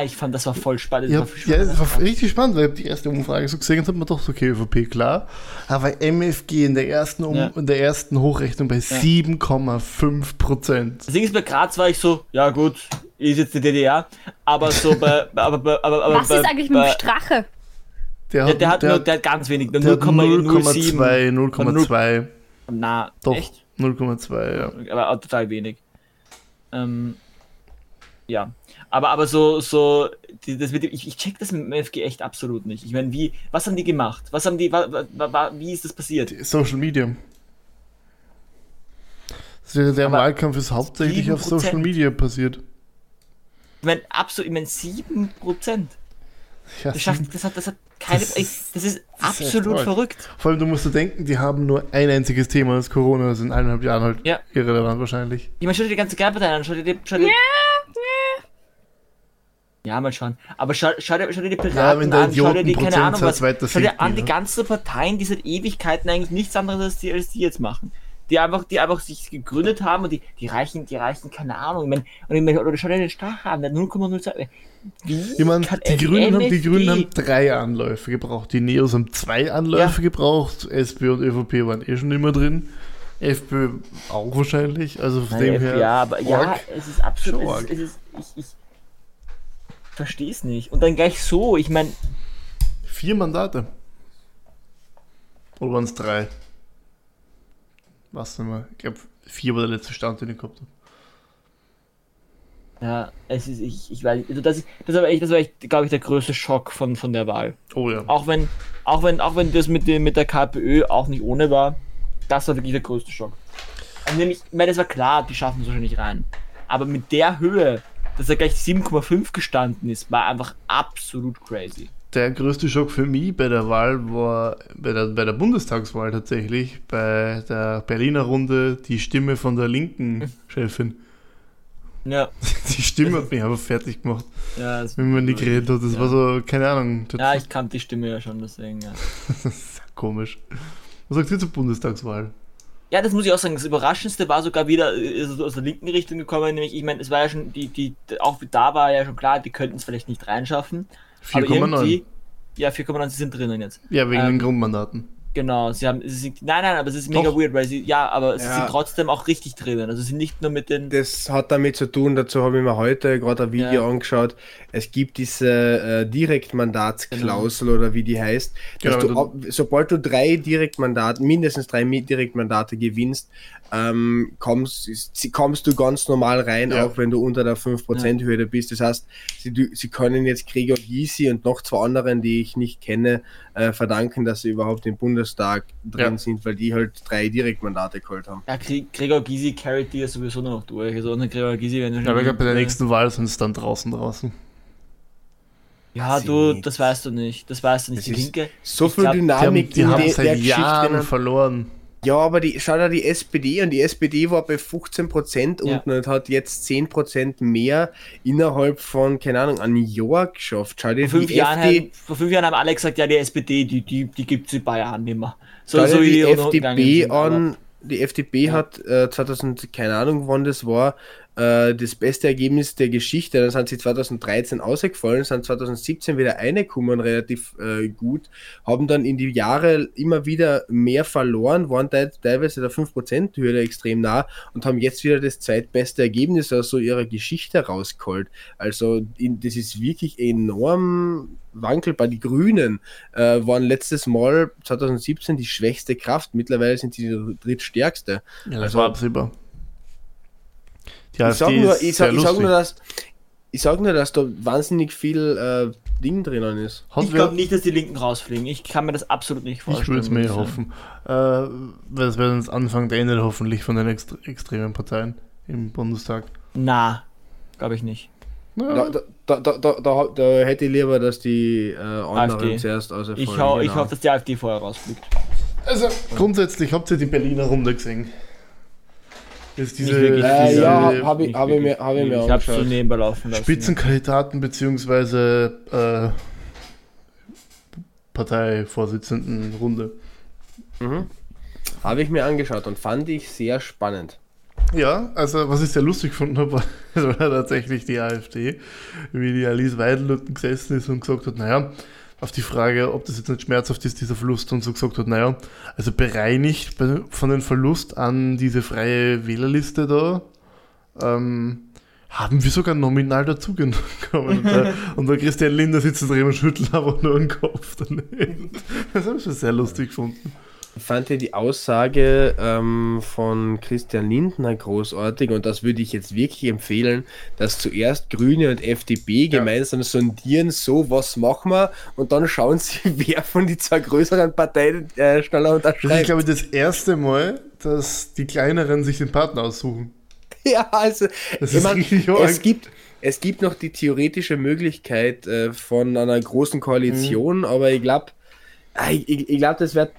Ich fand, das war voll spannend. Das war richtig spannend, weil ich die erste Umfrage so gesehen habe, mir doch so, okay, ÖVP, klar. Aber MFG in der ersten, in der ersten Hochrechnung bei 7,5%. Deswegen ist bei Graz war ich so, ja gut, ist jetzt die DDR, aber so bei... Was ist eigentlich mit dem Strache? Der hat ganz wenig, 0,2. Na, doch, echt? 0,2, ja. Aber total wenig. Ja. Aber so das mit dem, ich check das mit dem MFG echt absolut nicht. Ich meine, was haben die gemacht? Wie ist das passiert? Social Media. Der Wahlkampf ist hauptsächlich auf Social Media passiert. Ich meine, absolut, 7%. Ja, das ist absolut verrückt. Vor allem, du musst denken, die haben nur ein einziges Thema, das Corona ist in 1,5 Jahren halt irrelevant wahrscheinlich. Ich meine, schau dir die ganze Partei an, Ja, mal schauen. Aber schau dir die Piraten an, schau dir die, keine Ahnung was, schau dir an die ganzen Parteien, die seit Ewigkeiten eigentlich nichts anderes als die jetzt machen. Die einfach sich gegründet haben und die reichen, keine Ahnung. Oder schau dir den Stach an, der 0,02. Die Grünen haben 3 Anläufe gebraucht, die NEOS haben 2 Anläufe gebraucht, SPÖ und ÖVP waren schon immer drin, FPÖ auch wahrscheinlich, also von dem her... Ja, aber es ist absolut... Ich verstehe es nicht. Und dann gleich so, ich meine... 4 Mandate. Oder waren es 3? Was denn mal? Ich glaube, 4 war der letzte Stand, den ich gehabt habe. Ja, es ist, ich weiß, also das war echt, glaube ich, der größte Schock von der Wahl. Oh ja. Auch wenn das mit der KPÖ auch nicht ohne war, das war wirklich der größte Schock. Also nämlich, ich meine, das war klar, die schaffen es wahrscheinlich nicht rein. Aber mit der Höhe, dass er gleich 7,5 gestanden ist, war einfach absolut crazy. Der größte Schock für mich bei der Wahl war bei der Bundestagswahl tatsächlich, bei der Berliner Runde, die Stimme von der linken Chefin. Ja. Die Stimme hat mich aber fertig gemacht, ja, wenn man nicht geredet hat. Das war so, keine Ahnung. Ja, ich kannte die Stimme ja schon, deswegen, ja. Das ist komisch. Was sagst du zur Bundestagswahl? Ja, das muss ich auch sagen. Das Überraschendste war sogar wieder, ist aus der linken Richtung gekommen, nämlich, ich meine, es war ja schon, die auch da war ja schon klar, die könnten es vielleicht nicht reinschaffen. 4,9. Ja, 4,9, sie sind drinnen jetzt. Ja, wegen den Grundmandaten. Genau, sie sind, aber es ist mega weird, weil sie sind trotzdem auch richtig drinnen, also sie sind nicht nur mit den... Das hat damit zu tun, dazu habe ich mir heute gerade ein Video angeschaut, es gibt diese Direktmandatsklausel oder wie die heißt, dass sobald du mindestens drei Direktmandate gewinnst, kommst du ganz normal rein, auch wenn du unter der 5%-Hürde bist. Das heißt, sie können jetzt Gregor Gysi und noch zwei anderen, die ich nicht kenne, verdanken, dass sie überhaupt im Bundestag drin sind, weil die halt 3 Direktmandate geholt haben. Ja, Gregor Gysi carried die ja sowieso noch durch. Also ohne Gregor Gysi werden schon... Ja, aber ich glaube, bei der nächsten Wahl sind es dann draußen. Ja, du, das weißt du nicht. Die Linke... So viel Dynamik, die haben seit Jahren verloren. Ja, aber schau dir die SPD an. Die SPD war bei 15% unten und hat jetzt 10% mehr innerhalb von, keine Ahnung, einem Jahr geschafft. Schau dir vor 5 Jahren haben alle gesagt, ja, die SPD, die gibt es in Bayern nicht mehr. So die FDP an. Die FDP hat 2000, keine Ahnung wann das war, das beste Ergebnis der Geschichte. Dann sind sie 2013 ausgefallen, sind 2017 wieder reingekommen, relativ gut, haben dann in die Jahre immer wieder mehr verloren, waren teilweise der 5%-Hürde extrem nah und haben jetzt wieder das zweitbeste Ergebnis aus so ihrer Geschichte rausgeholt. Also das ist wirklich enorm wankelbar. Die Grünen waren letztes Mal 2017 die schwächste Kraft, mittlerweile sind sie die drittstärkste. Ja, das war absehbar. Ja, ich sag nur, dass da wahnsinnig viel Ding drinnen ist. Ich glaube nicht, dass die Linken rausfliegen. Ich kann mir das absolut nicht vorstellen. Ich würde es mir hoffen. Das wäre uns Anfang der Ende hoffentlich von den extremen Parteien im Bundestag. Na, glaube ich nicht. Ja. Da hätte ich lieber, dass die anderen AfD zuerst ausfallen. Ich hoffe, dass die AfD vorher rausfliegt. Also grundsätzlich habt ihr die Berliner Runde gesehen. Ist habe ich mir auch geschaut. Ich habe so nebenbei laufen lassen. Spitzenkandidaten bzw. Parteivorsitzendenrunde. Mhm. Habe ich mir angeschaut und fand ich sehr spannend. Ja, also was ich sehr lustig gefunden habe, war tatsächlich die AfD, wie die Alice Weidel unten gesessen ist und gesagt hat, naja, auf die Frage, ob das jetzt nicht schmerzhaft ist, dieser Verlust, und so gesagt hat, naja, also bereinigt von dem Verlust an diese freie Wählerliste da, haben wir sogar nominal dazugenommen. Und der Christian Lindner sitzt da drin und schüttelt aber nur den Kopf daneben. Das habe ich schon sehr lustig gefunden. Ich fand ja die Aussage von Christian Lindner großartig und das würde ich jetzt wirklich empfehlen, dass zuerst Grüne und FDP gemeinsam sondieren, so was machen wir, und dann schauen sie, wer von die zwei größeren Parteien schneller unterschreibt. Das ist, glaube ich, das erste Mal, dass die kleineren sich den Partner aussuchen. Ja, also es gibt noch die theoretische Möglichkeit von einer großen Koalition, aber ich glaube, das wird...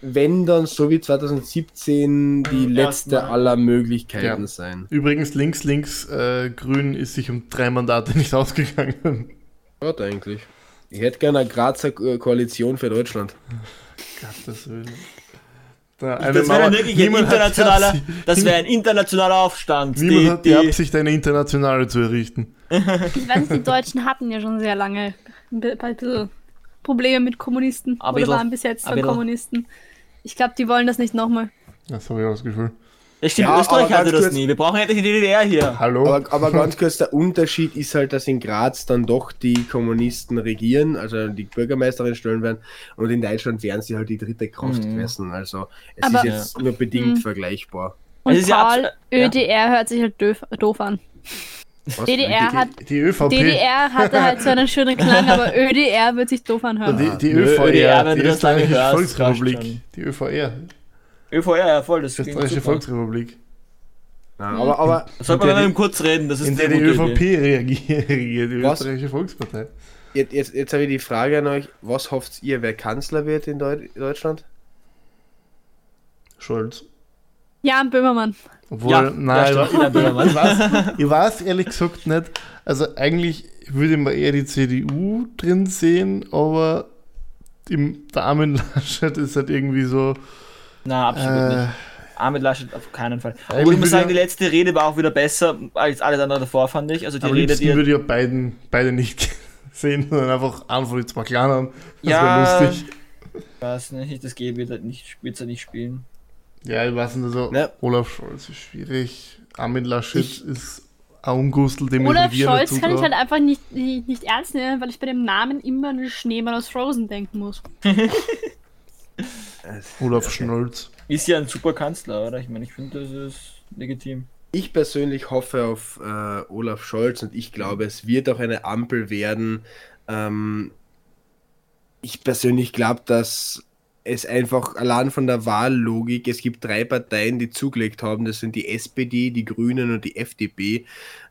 Wenn dann, so wie 2017, die letzte aller Möglichkeiten sein. Übrigens, links, Grün ist sich um 3 Mandate nicht ausgegangen. Gott eigentlich. Ich hätte gerne eine Grazer Koalition für Deutschland. Gottes Willen. Das wäre ein internationaler Aufstand. Niemand hat die Absicht, eine internationale zu errichten. Ich weiß, die Deutschen hatten ja schon sehr lange Probleme mit Kommunisten, waren bis jetzt von Kommunisten. Ich glaube, die wollen das nicht nochmal. Das habe ich auch das Gefühl. Das stimmt, Österreich hatte das nie. Wir brauchen endlich die DDR hier. Hallo. Aber ganz kurz, der Unterschied ist halt, dass in Graz dann doch die Kommunisten regieren, also die Bürgermeisterin stellen werden, und in Deutschland wären sie halt die dritte Kraft gewesen. Also ist jetzt nur bedingt vergleichbar. Und Karl, ÖDR hört sich halt doof an. DDR hatte halt so einen schönen Klang, aber ÖDR wird sich doof anhören. Die ÖVR, die österreichische Volksrepublik. Die ÖVR. ÖVR, ja voll, das ist die österreichische Volksrepublik. Nein, aber sollte man dann kurz reden, das ist in der die ÖVP reagiert, die österreichische Volkspartei. Jetzt habe ich die Frage an euch, was hofft ihr, wer Kanzler wird in Deutschland? Scholz. Ja, ein Böhmermann. Obwohl, ja, nein, ich weiß ehrlich gesagt nicht. Also eigentlich würde man eher die CDU drin sehen, aber der Armin Laschet ist halt irgendwie so... Na, absolut nicht. Armin Laschet auf keinen Fall. Aber ich muss sagen, die letzte Rede war auch wieder besser als alles andere davor, fand ich. Also die Rede, die würde ja beide nicht sehen, sondern einfach einen von den zwei Kleinern. Das wäre lustig. Ich weiß nicht, das geht wieder nicht, wird ja nicht spielen. Ja, ich weiß nicht, also ja. Olaf Scholz ist schwierig, Armin Laschet ist ein Ungustel, dem Olaf Scholz kann ich halt einfach nicht ernst nehmen, weil ich bei dem Namen immer an den Schneemann aus Frozen denken muss. Olaf Scholz. Ist ja ein super Kanzler, oder? Ich meine, ich finde, das ist legitim. Ich persönlich hoffe auf Olaf Scholz und ich glaube, es wird auch eine Ampel werden. Ich persönlich glaube, dass es einfach allein von der Wahllogik, es gibt 3 Parteien, die zugelegt haben, das sind die SPD, die Grünen und die FDP,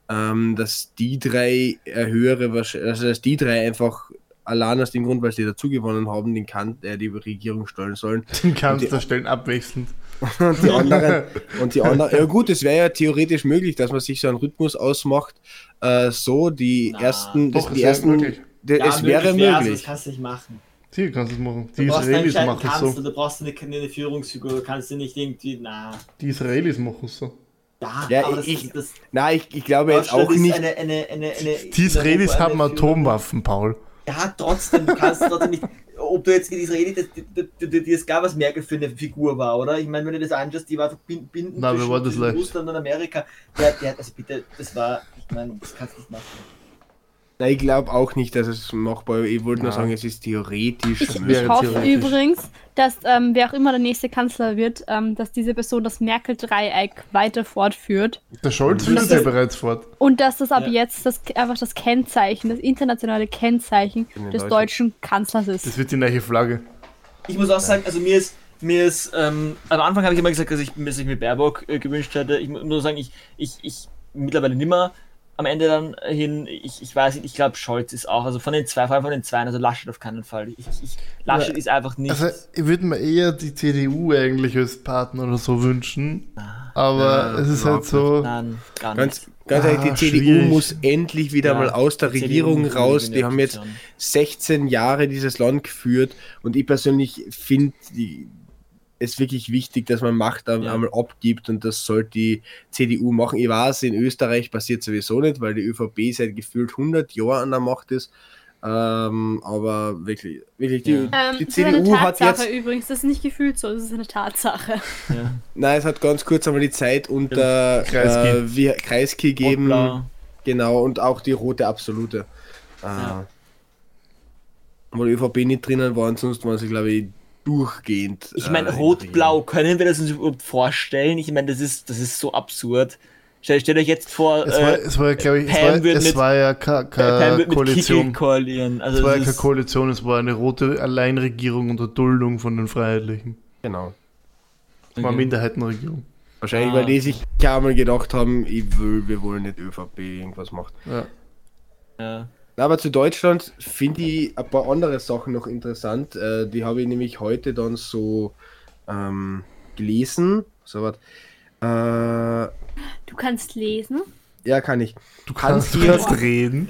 dass die 3 einfach allein aus dem Grund, weil sie dazu gewonnen haben, die Regierung stellen sollen. Den Kanzler stellen abwechselnd. Und die anderen. Ja gut, es wäre ja theoretisch möglich, dass man sich so einen Rhythmus ausmacht, es wäre möglich. Das kannst du nicht machen. Sie kannst es machen. Die Israelis machen es so. Du brauchst eine Führungsfigur, du kannst sie nicht irgendwie. Na. Die Israelis machen es so. Ja, aber ich glaube jetzt auch nicht. Die Israelis haben Atomwaffen, Paul. Ja, trotzdem, du kannst trotzdem nicht. Ob du jetzt in Israel, das gab, was Merkel für eine Figur war, oder? Ich meine, wenn du das anschaust, die war bindend zwischen Russland und Amerika. Der hat, also bitte, das war, ich meine, das kannst du nicht machen. Nein, ich glaube auch nicht, dass es machbar ist. Ich wollte nur sagen, es ist theoretisch. Ich hoffe übrigens, dass wer auch immer der nächste Kanzler wird, dass diese Person das Merkel-Dreieck weiter fortführt. Der Scholz ist ja bereits fort. Und dass das ab jetzt einfach das Kennzeichen, das internationale Kennzeichen des deutschen Kanzlers ist. Das wird die neue Flagge. Ich muss auch sagen, also mir ist am Anfang habe ich immer gesagt, dass ich mir Baerbock gewünscht hätte. Ich muss sagen, ich mittlerweile nimmer. Am Ende dann hin, ich weiß nicht, ich glaube Scholz ist auch, also vor allem von den Zweien, also Laschet auf keinen Fall. Laschet ist einfach nicht. Also ich würde mir eher die CDU eigentlich als Partner oder so wünschen, aber es ist halt so. Nein, gar nicht. Ganz ehrlich, die CDU muss endlich wieder mal aus der Regierung raus. Die haben jetzt 16 Jahre dieses Land geführt und ich persönlich finde, ist wirklich wichtig, dass man Macht einmal abgibt und das sollte die CDU machen. Ich weiß, in Österreich passiert sowieso nicht, weil die ÖVP seit gefühlt 100 Jahren an der Macht ist. Aber wirklich die CDU hat jetzt... Das ist eine Tatsache übrigens, das ist nicht gefühlt so, das ist eine Tatsache. Ja. Nein, es hat ganz kurz einmal die Zeit unter Kreisky gegeben. Genau, und auch die rote Absolute. Weil die ÖVP nicht drinnen waren, sonst waren sie, glaube ich, durchgehend. Ich meine, rot-blau, können wir das uns überhaupt vorstellen? Ich meine, das ist so absurd. Stellt euch jetzt vor, es war ja keine Koalition. Also es war ja keine Koalition, es war eine rote Alleinregierung unter Duldung von den Freiheitlichen. Genau. Es war eine Minderheitenregierung. Wahrscheinlich, weil die sich einmal gedacht haben, wir wollen nicht ÖVP irgendwas machen. Ja. Aber zu Deutschland finde ich ein paar andere Sachen noch interessant. Die habe ich nämlich heute dann so gelesen. So was. Du kannst lesen? Ja, kann ich. Du kannst reden.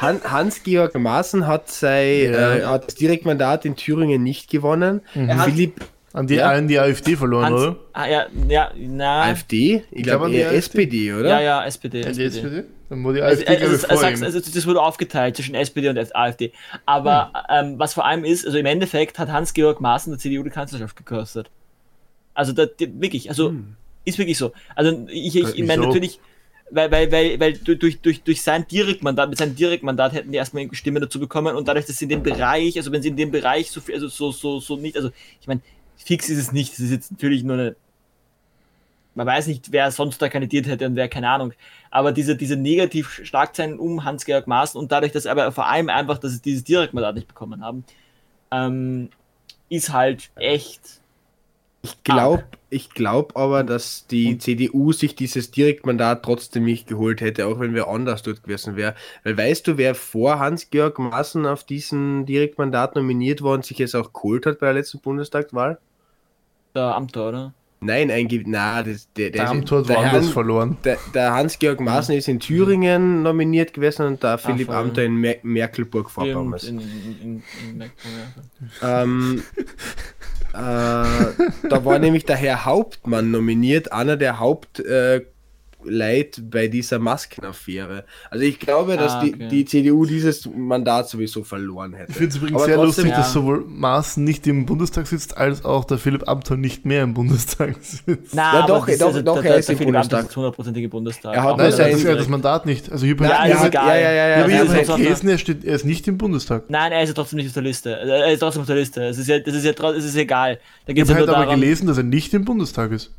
Hans-Georg Maaßen hat sein Direktmandat in Thüringen nicht gewonnen. Mhm. An die AfD verloren, oder? AfD? Ich glaube eher SPD, oder? Ja, SPD. SPD? Dann wurde die AfD das wurde aufgeteilt zwischen SPD und AfD. Aber was vor allem ist, also im Endeffekt hat Hans-Georg Maaßen der CDU die Kanzlerschaft gekostet. Also wirklich, also ist wirklich so. Also ich meine natürlich, weil durch sein Direktmandat, mit seinem Direktmandat hätten die erstmal irgendwie Stimmen dazu bekommen und dadurch, dass sie in dem Bereich, also wenn sie in dem Bereich so viel, also so nicht, also ich meine, fix ist es nicht, es ist jetzt natürlich nur eine man weiß nicht, wer sonst da kandidiert hätte und wer, keine Ahnung. Aber diese Negativ-Schlagzeilen um Hans-Georg Maaßen und dadurch, dass aber vor allem einfach, dass sie dieses Direktmandat nicht bekommen haben, ist halt echt... Ich glaube aber, dass die CDU sich dieses Direktmandat trotzdem nicht geholt hätte, auch wenn wer anders dort gewesen wäre. Weil weißt du, wer vor Hans-Georg Maaßen auf diesen Direktmandat nominiert war und sich jetzt auch geholt hat bei der letzten Bundestagswahl? Der Amthor, oder? Nein, der Amthor war alles verloren. Der Hans-Georg Maaßen ist in Thüringen nominiert gewesen und der Philipp Amthor in Merkelburg vorgekommen ist. In Merkelburg, ja. Da war nämlich der Herr Hauptmann nominiert, einer der Hauptleute bei dieser Maskenaffäre. Also ich glaube, dass die CDU dieses Mandat sowieso verloren hätte. Ich finde es übrigens sehr lustig, dass sowohl Maaßen nicht im Bundestag sitzt, als auch der Philipp Amthor nicht mehr im Bundestag sitzt. Na, ja, doch, er ist im Bundestag. 100%ige Bundestag. Er hat das Mandat nicht. Also er ist nicht im Bundestag. Nein, er ist ja trotzdem nicht auf der Liste. Er ist trotzdem auf der Liste. Es ist egal. Ich habe halt aber gelesen, dass er nicht im Bundestag ist.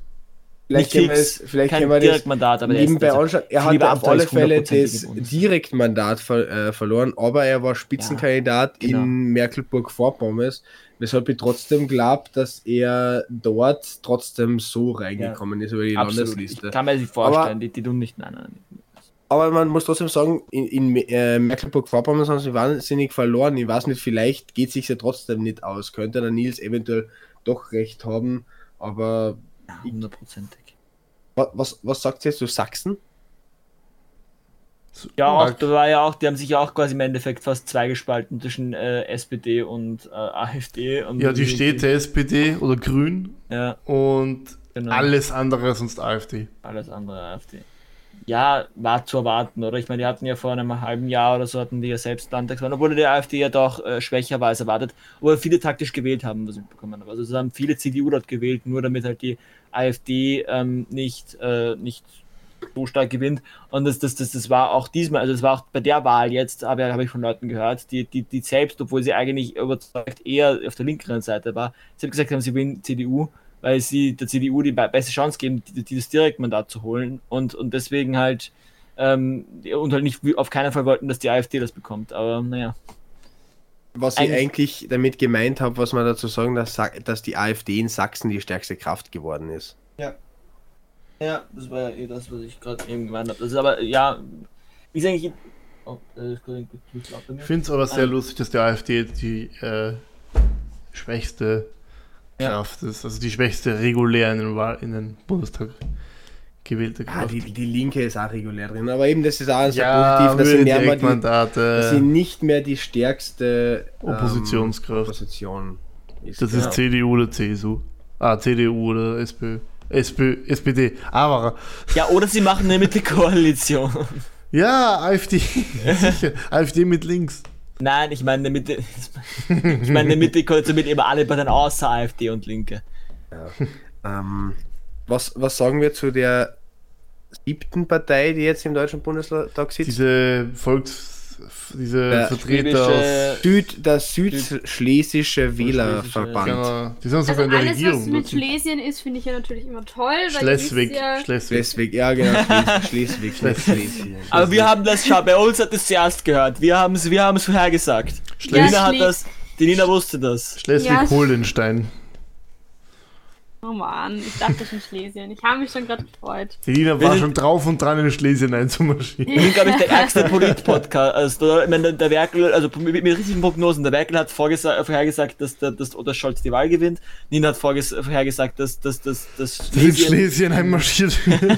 Vielleicht kennen wir das, Direktmandat, aber nebenbei anschauen. Er hat auf alle Fälle das Direktmandat verloren, aber er war Spitzenkandidat in Merkelburg-Vorpommern, weshalb ich trotzdem glaube, dass er dort trotzdem so reingekommen ist über die Landesliste. Ich kann mir das nicht vorstellen, aber, die tun nicht. Nein. Aber man muss trotzdem sagen, in Mecklenburg-Vorpommern haben sie wahnsinnig verloren. Ich weiß nicht, vielleicht geht es sich ja trotzdem nicht aus. Könnte der Nils eventuell doch recht haben, aber... 100%ig. Was sagt ihr jetzt zu Sachsen? Ja, auch, da war ja auch, die haben sich ja auch quasi im Endeffekt fast zweigespalten zwischen SPD und AfD. Und ja, die steht der SPD oder Grün und alles andere sonst AfD. Alles andere AfD. Ja, war zu erwarten, oder? Ich meine, die hatten ja vor einem halben Jahr oder so, hatten die ja selbst Landtagswahlen, obwohl die AfD ja doch schwächer war als erwartet, obwohl viele taktisch gewählt haben, was ich bekommen habe. Also es haben viele CDU dort gewählt, nur damit halt die AfD nicht so stark gewinnt. Und das war auch diesmal, also das war auch bei der Wahl jetzt, aber habe ich von Leuten gehört, die selbst, obwohl sie eigentlich überzeugt eher auf der linkeren Seite war, selbst gesagt haben, sie wählen CDU, weil sie der CDU die beste Chance geben, dieses Direktmandat zu holen und deswegen halt nicht auf keinen Fall wollten, dass die AfD das bekommt, aber naja. Was ich eigentlich damit gemeint habe, was man dazu sagen, dass die AfD in Sachsen die stärkste Kraft geworden ist. Ja, das war ja das, was ich gerade eben gemeint habe. Das ist aber, ist eigentlich... Ich finde es aber sehr lustig, dass die AfD die schwächste Kraft ist, also die schwächste regulär in den Bundestag gewählte Kraft. Die Linke ist auch regulär drin, aber eben das ist auch sehr positiv, dass sie nicht mehr die stärkste Oppositionskraft ist. Das ist CDU oder CSU. CDU oder SPÖ. SPD. Aber. Ja, oder sie machen eine Mitte-Koalition. Ja, AfD. Sicher. AfD mit links. Nein, ich meine eine Mitte-Koalition mit eben alle Parteien außer AfD und Linke. Ja. Was sagen wir zu der 7. Partei, die jetzt im Deutschen Bundestag sitzt? Diese Vertreter aus der Südschlesische Wählerverband. Genau. Die sind sogar in der Regierung. Alles, was mit Schlesien ist, finde ich ja natürlich immer toll. Schleswig. Ja, genau. Schleswig. Aber wir haben das schon, bei uns hat es zuerst gehört. Wir haben es vorhergesagt. Die Nina wusste das. Schleswig-Holstein. Oh Mann, ich dachte schon Schlesien. Ich habe mich schon gerade gefreut. Selina war schon drauf und dran, in Schlesien einzumarschieren. Wir sind, glaube ich, der ärgste Polit-Podcast. Also, ich meine, der Merkel, also mit richtigen Prognosen, der Merkel hat vorhergesagt, dass Scholz die Wahl gewinnt. Nina hat vorhergesagt, dass Schlesien... in Schlesien einmarschiert wird.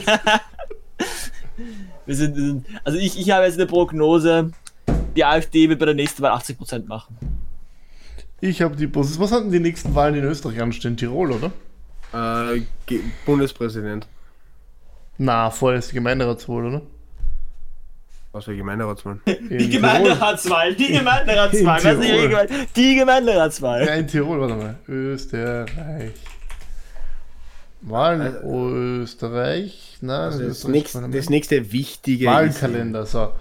Ich habe jetzt eine Prognose, die AfD wird bei der nächsten Wahl 80% machen. Ich habe die Prognose. Was hatten die nächsten Wahlen in Österreich anstehen? Tirol, oder? Bundespräsident. Na, vorher ist die Gemeinderatswahl, oder? Was für Gemeinderatswahl? Die Gemeinderatswahl. Ja, in Tirol, warte mal. Österreich. Wahlen Österreich. Nein, also das nächste wichtige Wahlkalender, so.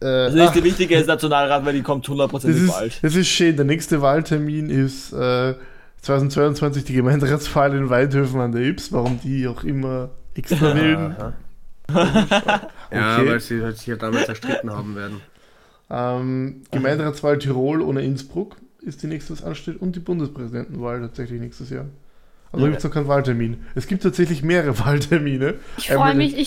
Also das wichtige ist Nationalrat, weil die kommt 100% bald. Das ist schön. Der nächste Wahltermin ist 2022 die Gemeinderatswahl in Waldhöfen an der Ybbs, warum die auch immer extra wählen. Ja, weil sie sich ja damals zerstritten haben werden. Gemeinderatswahl Tirol ohne Innsbruck ist die nächste, was ansteht, und die Bundespräsidentenwahl tatsächlich nächstes Jahr. Also gibt es noch keinen Wahltermin. Es gibt tatsächlich mehrere Wahltermine. Ich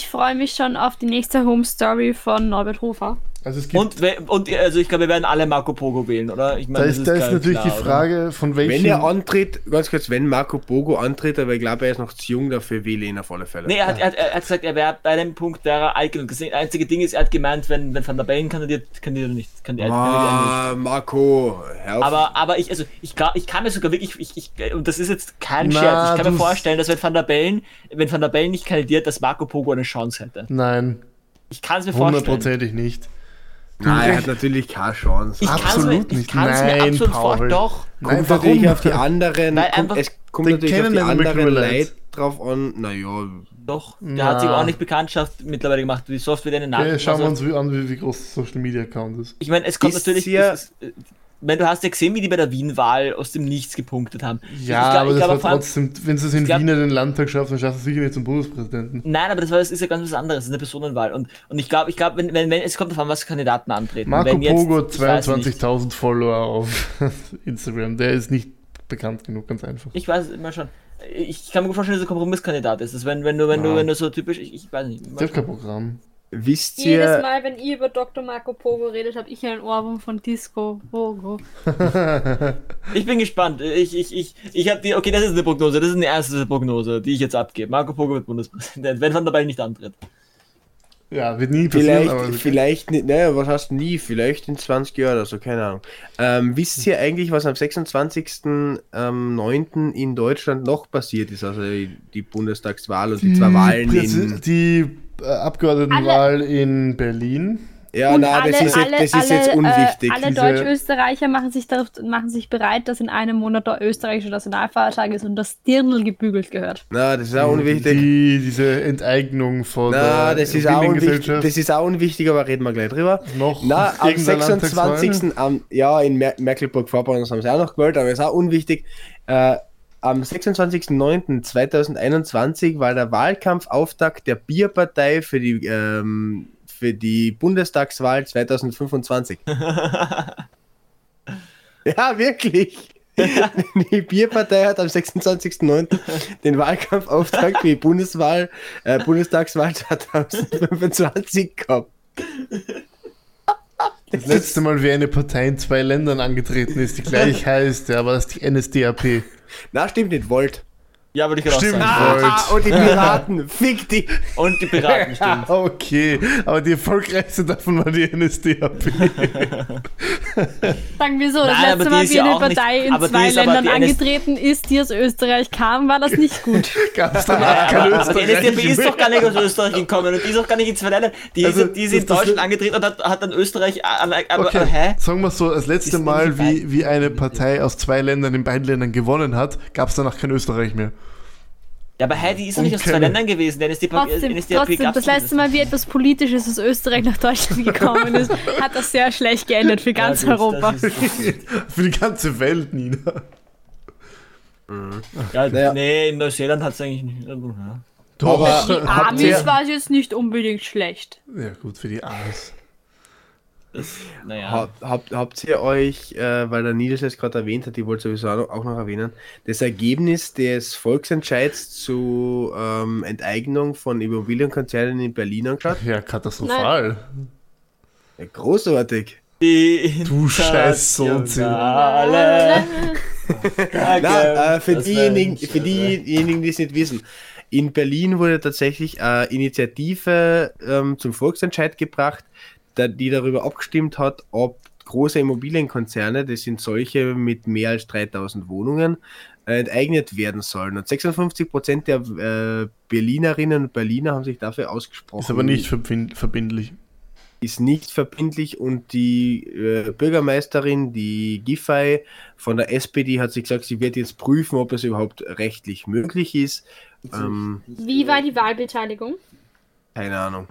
freue mich schon auf die nächste Home Story von Norbert Hofer. Also es gibt und ich glaube, wir werden alle Marco Pogo wählen, oder? Ich meine, das ist natürlich klar, die Frage, oder? Von welchem... Wenn er antritt, ganz kurz, wenn Marco Pogo antritt, aber ich glaube, er ist noch zu jung dafür, wähle ihn auf alle Fälle. Nee, er hat gesagt, er wäre bei dem Punkt, wäre er alt genug. Das einzige Ding ist, er hat gemeint, wenn Van der Bellen kandidiert, kandidiert er nicht. Marco, helfen. Aber ich glaube, ich kann mir sogar wirklich, und das ist jetzt kein Scherz, ich kann mir vorstellen, dass wenn Van der Bellen nicht kandidiert, dass Marco Pogo eine Chance hätte. Nein. Ich kann es mir vorstellen. Hundertprozentig nicht. Nein, er hat natürlich keine Chance. Ich kann es mir absolut vorstellen. Doch. Kommt natürlich auf die anderen. Leute drauf an. Naja. Doch, der hat sich auch nicht Bekanntschaft mittlerweile gemacht. Die Software, die nachdenken. Schauen wir uns an, wie groß das Social Media Account ist. Ich meine, es kommt natürlich... Du hast ja gesehen, wie die bei der Wien-Wahl aus dem Nichts gepunktet haben. Ja, aber trotzdem, wenn sie es in Wien in den Landtag schaffen, dann schaffen sie es sicher nicht zum Bundespräsidenten. Nein, aber das ist ja ganz was anderes. Das ist eine Personenwahl. Und ich glaube, wenn es kommt davon, was Kandidaten antreten. Marco Pogo, 22.000 Follower auf Instagram. Der ist nicht bekannt genug, ganz einfach. Ich weiß es immer schon. Ich kann mir gut vorstellen, dass er Kompromisskandidat ist. Das wenn du so typisch, ich weiß nicht. Der hat kein Programm. Wisst ihr, jedes Mal, wenn ihr über Dr. Marco Pogo redet, habe ich einen Ohrwurm von Disco Pogo. Ich bin gespannt. Ich habe die. Okay, das ist eine Prognose. Das ist eine erste Prognose, die ich jetzt abgebe. Marco Pogo wird Bundespräsident, wenn man dabei nicht antritt. Ja, wird nie passieren. Vielleicht nicht. Naja, was heißt nie? Vielleicht in 20 Jahren oder so, keine Ahnung. Wisst ihr eigentlich, was am 26.09. in Deutschland noch passiert ist? Also die Bundestagswahl und die zwei Wahlen in Abgeordnetenwahl in Berlin. Ja, das ist jetzt unwichtig. Alle Deutschösterreicher machen sich bereit, dass in einem Monat der österreichische Nationalfeiertag ist und das Dirndl gebügelt gehört. Na, das ist auch unwichtig. Diese Enteignung von das ist auch unwichtig, aber reden wir gleich drüber. Na, am 26. In Mecklenburg-Vorpommern haben sie auch noch gewählt, aber ist auch unwichtig. Am 26.09.2021 war der Wahlkampfauftakt der Bierpartei für die Bundestagswahl 2025. Ja, wirklich. Die Bierpartei hat am 26.09. den Wahlkampfauftakt für die Bundestagswahl 2025 gehabt. Das letzte Mal, wie eine Partei in zwei Ländern angetreten ist, die gleich heißt, war das die NSDAP. Na, stimmt nicht, Volt. Ja, würde ich gerade sagen. Und die Piraten, fick die. Und die Piraten, stimmt. Okay, aber die erfolgreichste davon war die NSDAP. Sagen wir so, das letzte Mal, wie eine Partei in zwei Ländern angetreten ist, die aus Österreich kam, war das nicht gut. Gab's danach keine Österreich. Die NSDAP ist doch gar nicht aus Österreich gekommen und die ist auch gar nicht in zwei Ländern. Die ist in Deutschland angetreten und hat dann Österreich... Sagen wir so, das letzte Mal, wie eine Partei aus zwei Ländern in beiden Ländern gewonnen hat, gab es danach kein Österreich mehr. Ja, aber die ist doch nicht aus zwei Ländern gewesen, denn ist die das letzte Mal, wie etwas Politisches aus Österreich nach Deutschland gekommen ist, hat das sehr schlecht geendet für ganz Europa. Für die ganze Welt, Nina. Ja, nee, in Neuseeland hat es eigentlich nicht. Doch, aber für die Amis war es jetzt nicht unbedingt schlecht. Ja, gut, für die Amis. Habt ihr euch, weil der Nils es gerade erwähnt hat, ich wollte sowieso auch noch erwähnen, das Ergebnis des Volksentscheids zu Enteignung von Immobilienkonzernen in Berlin angeschaut? Ja, katastrophal. Ja, großartig. Du scheiß Sozi. Für diejenigen, die es nicht wissen. In Berlin wurde tatsächlich eine Initiative zum Volksentscheid gebracht, die darüber abgestimmt hat, ob große Immobilienkonzerne, das sind solche mit mehr als 3000 Wohnungen, enteignet werden sollen. Und 56% der Berlinerinnen und Berliner haben sich dafür ausgesprochen. Ist aber nicht verbindlich. Ist nicht verbindlich und die Bürgermeisterin, die Giffey von der SPD, hat sich gesagt, sie wird jetzt prüfen, ob es überhaupt rechtlich möglich ist. Wie war die Wahlbeteiligung? Keine Ahnung.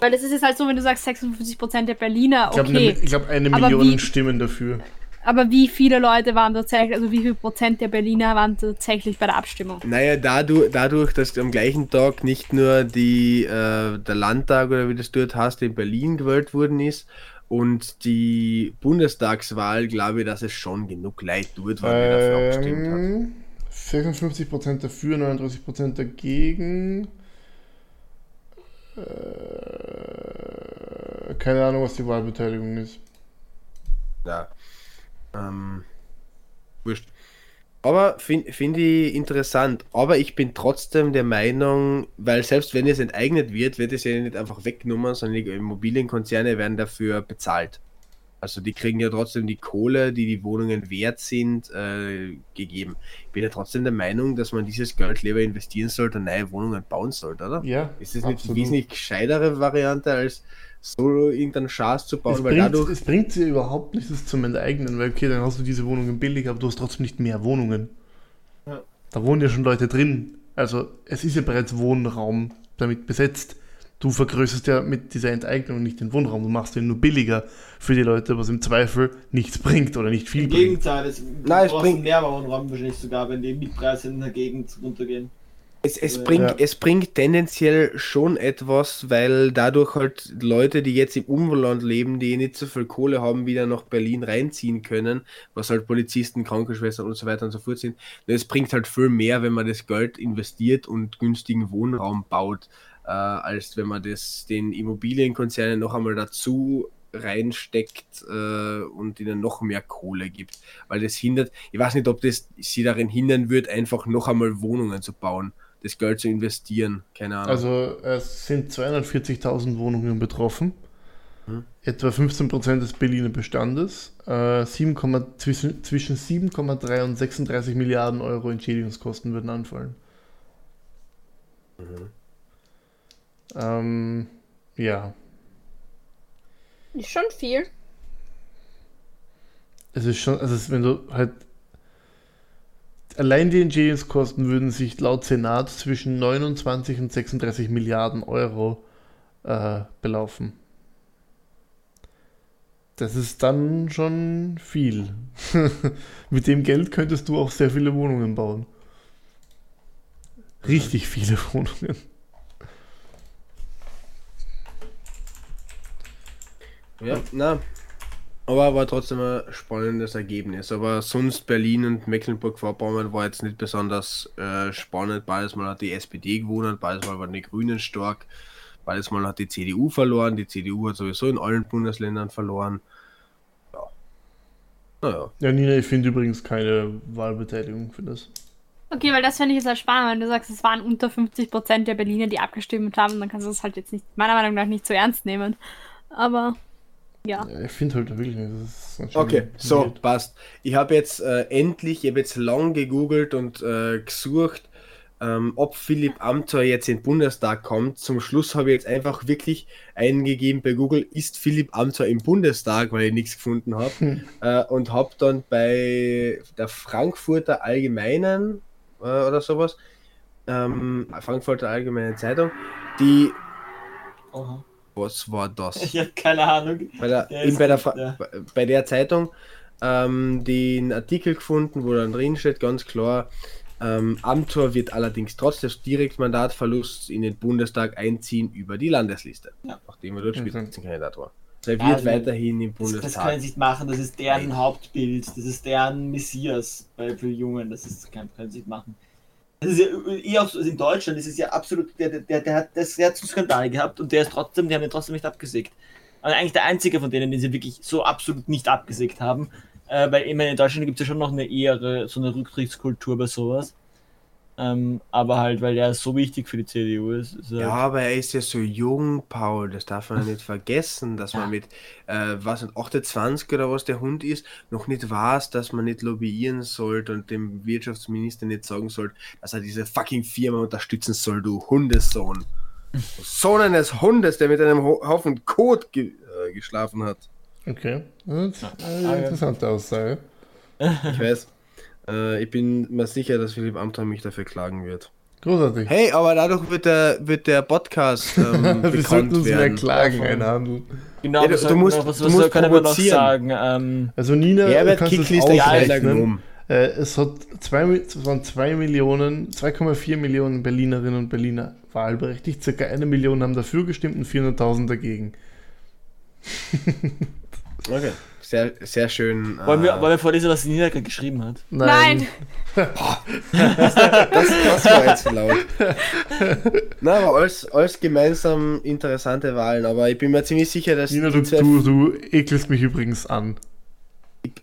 Weil das ist jetzt halt so, wenn du sagst 56% der Berliner, okay. Ich glaube, eine Million Stimmen dafür. Aber wie viele Leute waren tatsächlich, also wie viel Prozent der Berliner waren tatsächlich bei der Abstimmung? Naja, dadurch, dass am gleichen Tag nicht nur der Landtag oder wie das dort heißt, in Berlin gewählt worden ist, und die Bundestagswahl, glaube ich, dass es schon genug Leute dort waren, die dafür abgestimmt haben. 56% dafür, 39% dagegen. Keine Ahnung, was die Wahlbeteiligung ist. Ja. Wurscht. Aber finde ich interessant. Aber ich bin trotzdem der Meinung, weil selbst wenn es enteignet wird, wird es ja nicht einfach weggenommen, sondern die Immobilienkonzerne werden dafür bezahlt. Also die kriegen ja trotzdem die Kohle, die Wohnungen wert sind, gegeben. Ich bin ja trotzdem der Meinung, dass man dieses Geld lieber investieren sollte und neue Wohnungen bauen sollte, oder? Ja, ist das nicht eine wesentlich gescheitere Variante, als so irgendeinen Schatz zu bauen? Es bringt dir überhaupt nichts, es zum Enteignen, weil okay, dann hast du diese Wohnungen billig, aber du hast trotzdem nicht mehr Wohnungen. Ja. Da wohnen ja schon Leute drin. Also es ist ja bereits Wohnraum damit besetzt. Du vergrößerst ja mit dieser Enteignung nicht den Wohnraum, du machst den nur billiger für die Leute, was im Zweifel nichts bringt oder nicht viel bringt. Im Gegenteil, es bringt mehr Wohnraum wahrscheinlich sogar, wenn die Mietpreise in der Gegend runtergehen. Es bringt tendenziell schon etwas, weil dadurch halt Leute, die jetzt im Umland leben, die nicht so viel Kohle haben, wieder nach Berlin reinziehen können, was halt Polizisten, Krankenschwestern und so weiter und so fort sind. Und es bringt halt viel mehr, wenn man das Geld investiert und günstigen Wohnraum baut. Als wenn man das den Immobilienkonzernen noch einmal dazu reinsteckt und ihnen noch mehr Kohle gibt. Weil das hindert, ich weiß nicht, ob das sie darin hindern wird, einfach noch einmal Wohnungen zu bauen, das Geld zu investieren, keine Ahnung. Also es sind 240.000 Wohnungen betroffen, etwa 15% des Berliner Bestandes, zwischen 7,3 und 36 Milliarden Euro Entschädigungskosten würden anfallen. Mhm. Ja. Ist schon viel. Es ist schon, also wenn du halt allein die Entschädigungskosten würden sich laut Senat zwischen 29 und 36 Milliarden Euro belaufen. Das ist dann schon viel. Mit dem Geld könntest du auch sehr viele Wohnungen bauen. Richtig viele Wohnungen. Ja, na, aber war trotzdem ein spannendes Ergebnis. Aber sonst Berlin und Mecklenburg-Vorpommern war jetzt nicht besonders spannend. Beides Mal hat die SPD gewonnen, beides Mal waren die Grünen stark, beides Mal hat die CDU verloren. Die CDU hat sowieso in allen Bundesländern verloren. Ja. Naja. Ja, Nina, ich finde übrigens keine Wahlbeteiligung für das. Okay, weil das finde ich jetzt halt spannend, wenn du sagst, es waren unter 50% der Berliner, die abgestimmt haben, dann kannst du das halt jetzt nicht, meiner Meinung nach, nicht so ernst nehmen. Aber... ja. Ich finde halt wirklich, das ist okay, so, weird. Passt. Ich habe jetzt endlich lang gegoogelt und gesucht, ob Philipp Amthor jetzt in den Bundestag kommt. Zum Schluss habe ich jetzt einfach wirklich eingegeben bei Google, ist Philipp Amthor im Bundestag, weil ich nichts gefunden habe. Und habe dann bei der Frankfurter Allgemeinen oder sowas, Frankfurter Allgemeine Zeitung, die... Aha. Was war das? Ich habe keine Ahnung. Bei der Zeitung den Artikel gefunden, wo dann drin steht, ganz klar, Amthor wird allerdings trotz des Direktmandatverlusts in den Bundestag einziehen über die Landesliste, nachdem er dort Spitzenkandidat war. Er wird weiterhin im Bundestag. Das können sie nicht machen, das ist deren Hauptbild, das ist deren Messias für Jungen, können sie nicht machen. Das ist ja, also in Deutschland ist es ja absolut, der hat einen Skandal gehabt und die haben ihn trotzdem nicht abgesägt. Also eigentlich der einzige von denen, den sie wirklich so absolut nicht abgesägt haben, weil ich meine, in Deutschland gibt es ja schon noch eine eher so eine Rücktrittskultur bei sowas. Aber halt, weil der so wichtig für die CDU ist. Ja, aber er ist ja so jung, Paul, das darf man ja nicht vergessen, dass man mit 28 oder was der Hund ist, noch nicht weiß, dass man nicht lobbyieren sollte und dem Wirtschaftsminister nicht sagen sollte, dass er diese fucking Firma unterstützen soll, du Hundesohn. Sohn eines Hundes, der mit einem Haufen Kot geschlafen hat. Okay, das ist eine interessante Aussage. Ich weiß. Ich bin mir sicher, dass Philipp Amthor mich dafür klagen wird. Großartig. Hey, aber dadurch wird der Podcast bekannt. Wir sollten uns mehr Klagen einhandeln. Genau, ja, du musst können wir noch sagen. Also Nina, Herbert Kickl ist ausrechnen. Es hat 2,4 Millionen Berlinerinnen und Berliner wahlberechtigt. Circa 1 Million haben dafür gestimmt und 400.000 dagegen. Okay. Sehr, sehr schön. Wollen wir vorlesen, was Nina geschrieben hat? Nein. Das war jetzt laut. Nein, aber alles gemeinsam interessante Wahlen. Aber ich bin mir ziemlich sicher, dass... Nina, du ekelst mich übrigens an.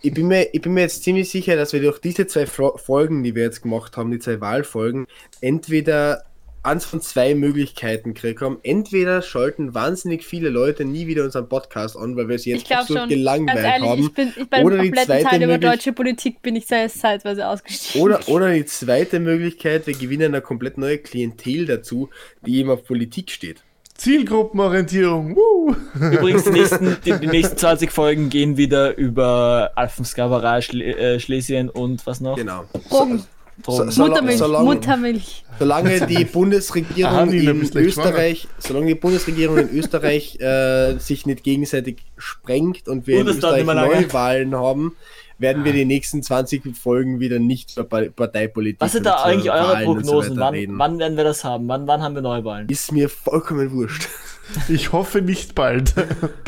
Ich bin mir jetzt ziemlich sicher, dass wir durch diese zwei Folgen, die wir jetzt gemacht haben, die zwei Wahlfolgen, entweder eins von zwei Möglichkeiten gekriegt haben. Entweder schalten wahnsinnig viele Leute nie wieder unseren Podcast an, weil wir es jetzt absolut schon gelangweilt haben. Ich bin oder die zweite Teil über deutsche Politik bin ich zeitweise ausgestiegen. Oder die zweite Möglichkeit, wir gewinnen eine komplett neue Klientel dazu, die eben auf Politik steht. Zielgruppenorientierung. Woo. Übrigens, die nächsten 20 Folgen gehen wieder über Alpensklaverei, Schlesien und was noch? Genau. Drogen. Muttermilch. Solange die Bundesregierung in Österreich sich nicht gegenseitig sprengt und wir in Österreich Neuwahlen haben, werden wir die nächsten 20 Folgen wieder nicht zur Parteipolitik. Was sind da eigentlich eure Prognosen? So wann werden wir das haben? Wann haben wir Neuwahlen? Ist mir vollkommen wurscht. Ich hoffe nicht bald.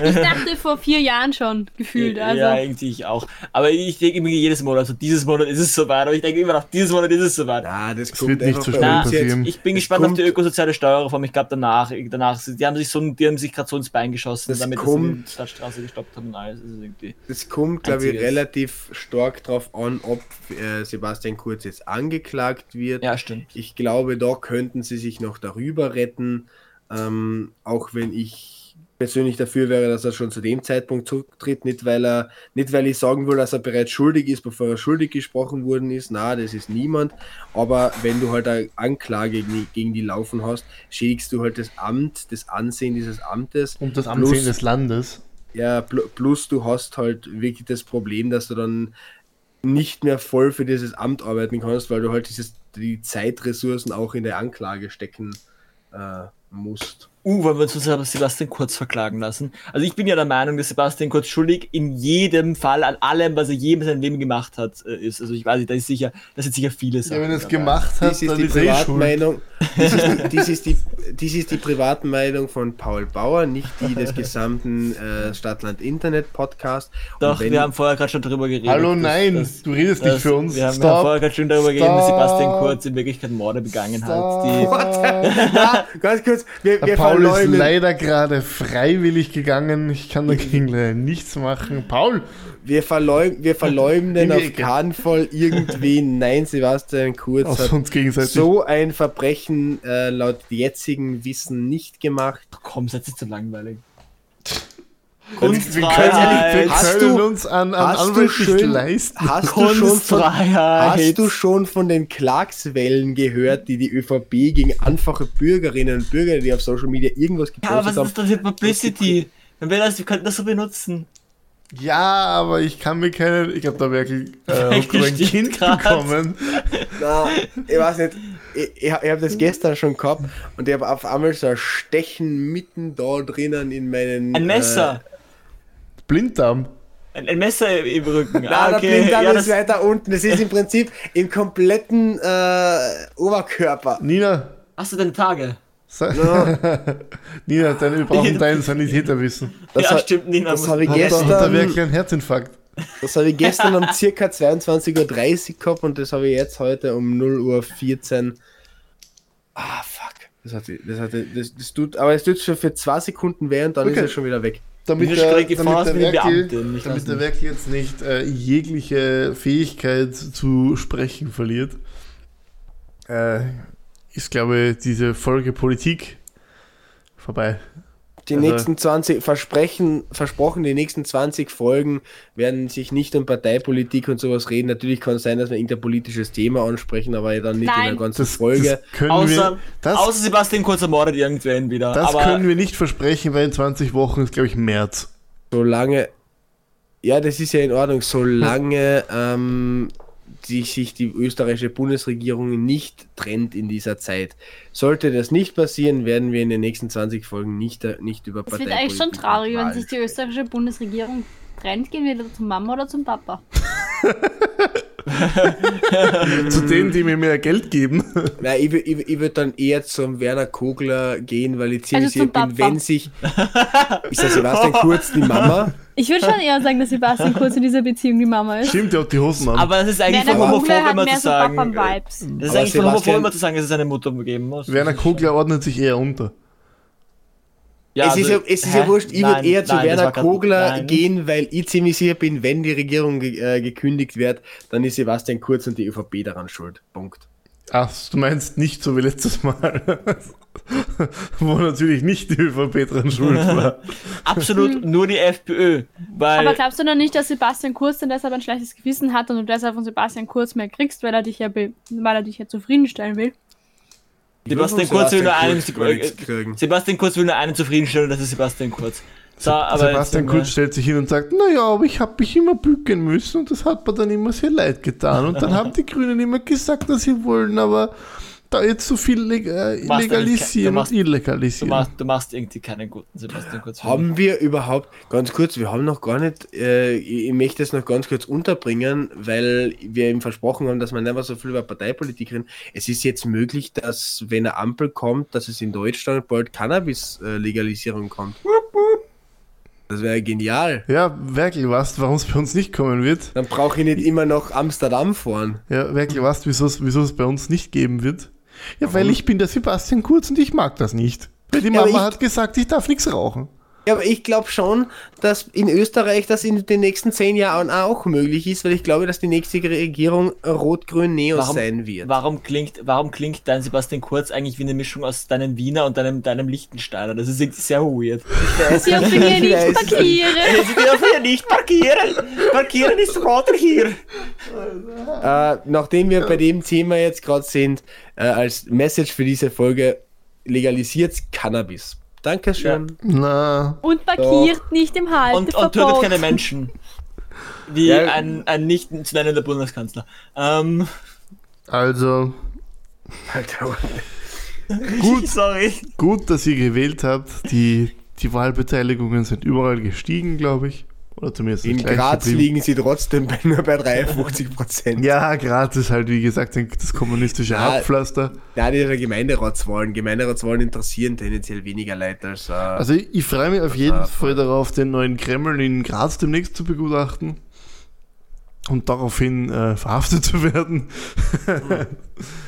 Ich dachte vor 4 Jahren schon, gefühlt. Ja, also. Ja, eigentlich auch. Aber ich denke immer jedes Monat, also dieses Monat ist es soweit. Aber ich denke immer noch, dieses Monat ist es soweit. Ja, das wird nicht so schnell passieren. Ich bin gespannt auf die ökosoziale Steuerreform. Ich glaube, danach die haben sich gerade so ins Bein geschossen, damit sie die Stadtstraße gestoppt haben und alles. Das kommt, glaube ich, relativ stark drauf an, ob Sebastian Kurz jetzt angeklagt wird. Ja, stimmt. Ich glaube, da könnten sie sich noch darüber retten. Auch wenn ich persönlich dafür wäre, dass er schon zu dem Zeitpunkt zurücktritt, nicht weil ich sagen will, dass er bereits schuldig ist, bevor er schuldig gesprochen worden ist, na, das ist niemand, aber wenn du halt eine Anklage gegen die laufen hast, schädigst du halt das Amt, das Ansehen dieses Amtes. Und das Ansehen des Landes. Ja, plus du hast halt wirklich das Problem, dass du dann nicht mehr voll für dieses Amt arbeiten kannst, weil du halt die Zeitressourcen auch in der Anklage stecken musst. Wollen wir uns Sebastian Kurz verklagen lassen? Also ich bin ja der Meinung, dass Sebastian Kurz schuldig in jedem Fall an allem, was er je in seinem Leben gemacht hat, ist. Also ich weiß nicht, das ist sicher vieles. Ja, wenn er es gemacht hat, dann ist er schuld. Dies ist die Privatmeinung von Paul Bauer, nicht die des gesamten Stadt-Land-Internet-Podcast. Doch, wir haben vorher gerade schon darüber geredet. Hallo, nein, du redest nicht für uns. Wir haben vorher gerade schon darüber geredet, dass Sebastian Kurz in Wirklichkeit Morde begangen hat. Ganz kurz, der Paul ist leider gerade freiwillig gegangen. Ich kann dagegen leider nichts machen. Paul! Wir verleumden auf keinen Fall irgendwen. Nein, Sebastian Kurz hat so ein Verbrechen laut jetzigem Wissen nicht gemacht. Komm, seid nicht so langweilig. Kunstfreiheit. Hast du schon von den Klagswellen gehört, die ÖVP gegen einfache Bürgerinnen und Bürger, die auf Social Media irgendwas gepostet haben? Ja, aber was ist das für Publicity? Wir könnten das so benutzen. Ja, aber ich kann mir keinen... Ich habe da wirklich ein Kind bekommen. Na, ich weiß nicht. Ich habe das gestern schon gehabt und ich habe auf einmal so ein Stechen mitten da drinnen in meinen... Ein Messer. Blinddarm. Ein Messer im Rücken. Nein, okay. Der Blinddarm ist weiter unten. Das ist im Prinzip im kompletten Oberkörper. Nina. Hast du deine Tage? No. Nina, wir brauchen dein Sanitäterwissen. Ja, stimmt, Nina. Das habe ich gestern... Da wäre kein Herzinfarkt. Das habe ich gestern um circa 22:30 Uhr gehabt und das habe ich jetzt heute um 0:14 Uhr. Ah, fuck. Aber es tut schon für 2 Sekunden weh und dann ist es schon wieder weg. Damit der Werk jetzt nicht jegliche Fähigkeit zu sprechen verliert, ist, glaube ich, diese Folge Politik vorbei. Die nächsten 20 Folgen werden sich nicht um Parteipolitik und sowas reden. Natürlich kann es sein, dass wir irgendein politisches Thema ansprechen, aber dann nicht in der ganzen Folge. Außer Sebastian Kurz ermordet irgendwen wieder. Das können wir nicht versprechen, weil in 20 Wochen ist, glaube ich, März. Solange, ja, das ist ja in Ordnung, solange sich die österreichische Bundesregierung nicht trennt in dieser Zeit. Sollte das nicht passieren, werden wir in den nächsten 20 Folgen nicht über Parteipolitik. Es wird eigentlich schon traurig, wenn sich die österreichische Bundesregierung trennt, gehen wir wieder zum Mama oder zum Papa? Zu denen, die mir mehr Geld geben. Nein, ich würde dann eher zum Werner Kogler gehen, weil ich ziemlich sicher bin, wenn sich... Ist das Sebastian Kurz die Mama? Ich würde schon eher sagen, dass Sebastian Kurz in dieser Beziehung die Mama ist. Stimmt, der hat die Hosen an. Aber das ist eigentlich von homophob immer zu sagen... Das ist eigentlich von homophob immer zu sagen, dass es eine Mutter geben muss. Werner Kogler ordnet sich eher unter. Ja, es ist ja wurscht, ich würde eher zu Werner Kogler gehen, weil ich ziemlich sicher bin, wenn die Regierung gekündigt wird, dann ist Sebastian Kurz und die ÖVP daran schuld. Punkt. Ach, du meinst nicht so wie letztes Mal, wo natürlich nicht die ÖVP dran schuld war. Absolut, nur die FPÖ. Weil aber glaubst du dann nicht, dass Sebastian Kurz dann deshalb ein schlechtes Gewissen hat und du deshalb von Sebastian Kurz mehr kriegst, weil er dich ja zufriedenstellen will? Sebastian Kurz will nur einen zufriedenstellen, das ist Sebastian Kurz. So, aber Sebastian Kurz stellt sich hin und sagt, naja, aber ich habe mich immer bücken müssen und das hat mir dann immer sehr leid getan. Und dann haben die Grünen immer gesagt, dass sie wollen, aber da jetzt so viel legalisieren und illegalisieren. Du machst irgendwie keinen guten Sebastian Kurz. Haben wir überhaupt, ganz kurz, wir haben noch gar nicht, ich möchte es noch ganz kurz unterbringen, weil wir ihm versprochen haben, dass wir nicht mehr so viel über Parteipolitik reden. Es ist jetzt möglich, dass, wenn eine Ampel kommt, dass es in Deutschland bald Cannabis-Legalisierung kommt. Das wäre genial. Ja, wirklich, weißt du, warum es bei uns nicht kommen wird? Dann brauche ich nicht immer nach Amsterdam fahren. Ja, wirklich, weißt du, wieso es bei uns nicht geben wird? Ja, warum? Weil ich bin der Sebastian Kurz und ich mag das nicht. Weil die Mama hat gesagt, ich darf nichts rauchen. Ja, aber ich glaube schon, dass in Österreich das in den nächsten 10 Jahren auch möglich ist, weil ich glaube, dass die nächste Regierung Rot-Grün-NEOS sein wird. Warum klingt dein Sebastian Kurz eigentlich wie eine Mischung aus deinem Wiener und deinem Liechtensteiner? Das ist irgendwie sehr weird. Sie dürfen hier nicht parkieren. Sie dürfen hier nicht parkieren. Parkieren ist roter hier. Nachdem wir bei dem Thema jetzt gerade sind, als Message für diese Folge, legalisiert Cannabis. Dankeschön. Ja. Na. Und parkiert nicht im Halteverbot. Und tötet keine Menschen. Wie ein nicht zu nennender Bundeskanzler. Also. Alter. Gut, sorry. Gut, dass ihr gewählt habt. Die Wahlbeteiligungen sind überall gestiegen, glaube ich. Oder zumindest in Graz liegen sie trotzdem nur bei 53%. Ja, Graz ist halt, wie gesagt, das kommunistische Hauptpflaster. Ja, die Gemeinderatswahlen. Gemeinderatswahlen interessieren tendenziell weniger Leute als... Also ich freue mich auf jeden Fall darauf, den neuen Kreml in Graz demnächst zu begutachten und daraufhin verhaftet zu werden.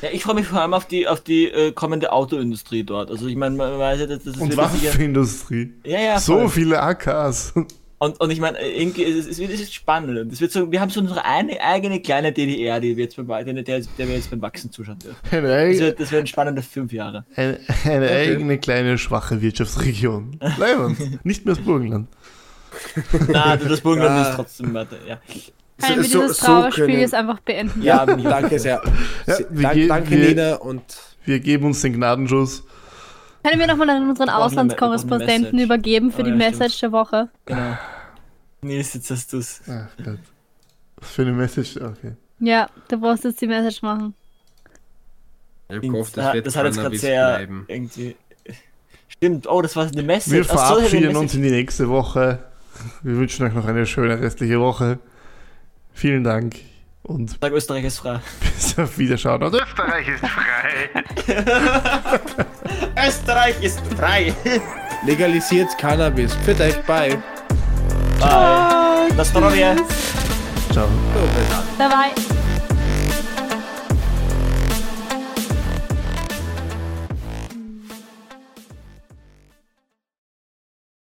Ja, ich freue mich vor allem auf die kommende Autoindustrie dort. Also ich meine, man weiß ja, dass das ist... Und Waffenindustrie. Ja, so viele AKs. Und ich meine, es ist spannend. Es wird so, wir haben so unsere eigene kleine DDR, der wir jetzt beim Wachsen zuschauen dürfen. Das werden spannende 5 Jahre. Eine eigene kleine schwache Wirtschaftsregion. Leiband. Nicht mehr das Burgenland. Nein, das Burgenland ist trotzdem weiter. Ja. Kann ich dieses Trauerspiel jetzt einfach beenden? Ja, danke sehr. Ja, danke, Lena. Und wir geben uns den Gnadenschuss. Können wir nochmal an unseren Auslandskorrespondenten übergeben für die Message der Woche? Genau. Nils, jetzt hast du's. Ach Gott. Was für eine Message? Okay. Ja, du brauchst jetzt die Message machen. Ich hoffe, das hat jetzt gerade sehr bleiben. Irgendwie... Stimmt, das war eine Message. Wir verabschieden uns in die nächste Woche. Wir wünschen euch noch eine schöne restliche Woche. Vielen Dank. Und sag, Österreich ist frei. Bis auf Wiederschauen. Und Österreich ist frei. Österreich ist frei. Legalisiert Cannabis. Für euch. Bye. Bye. Bye. Ciao. Ciao. Dabei.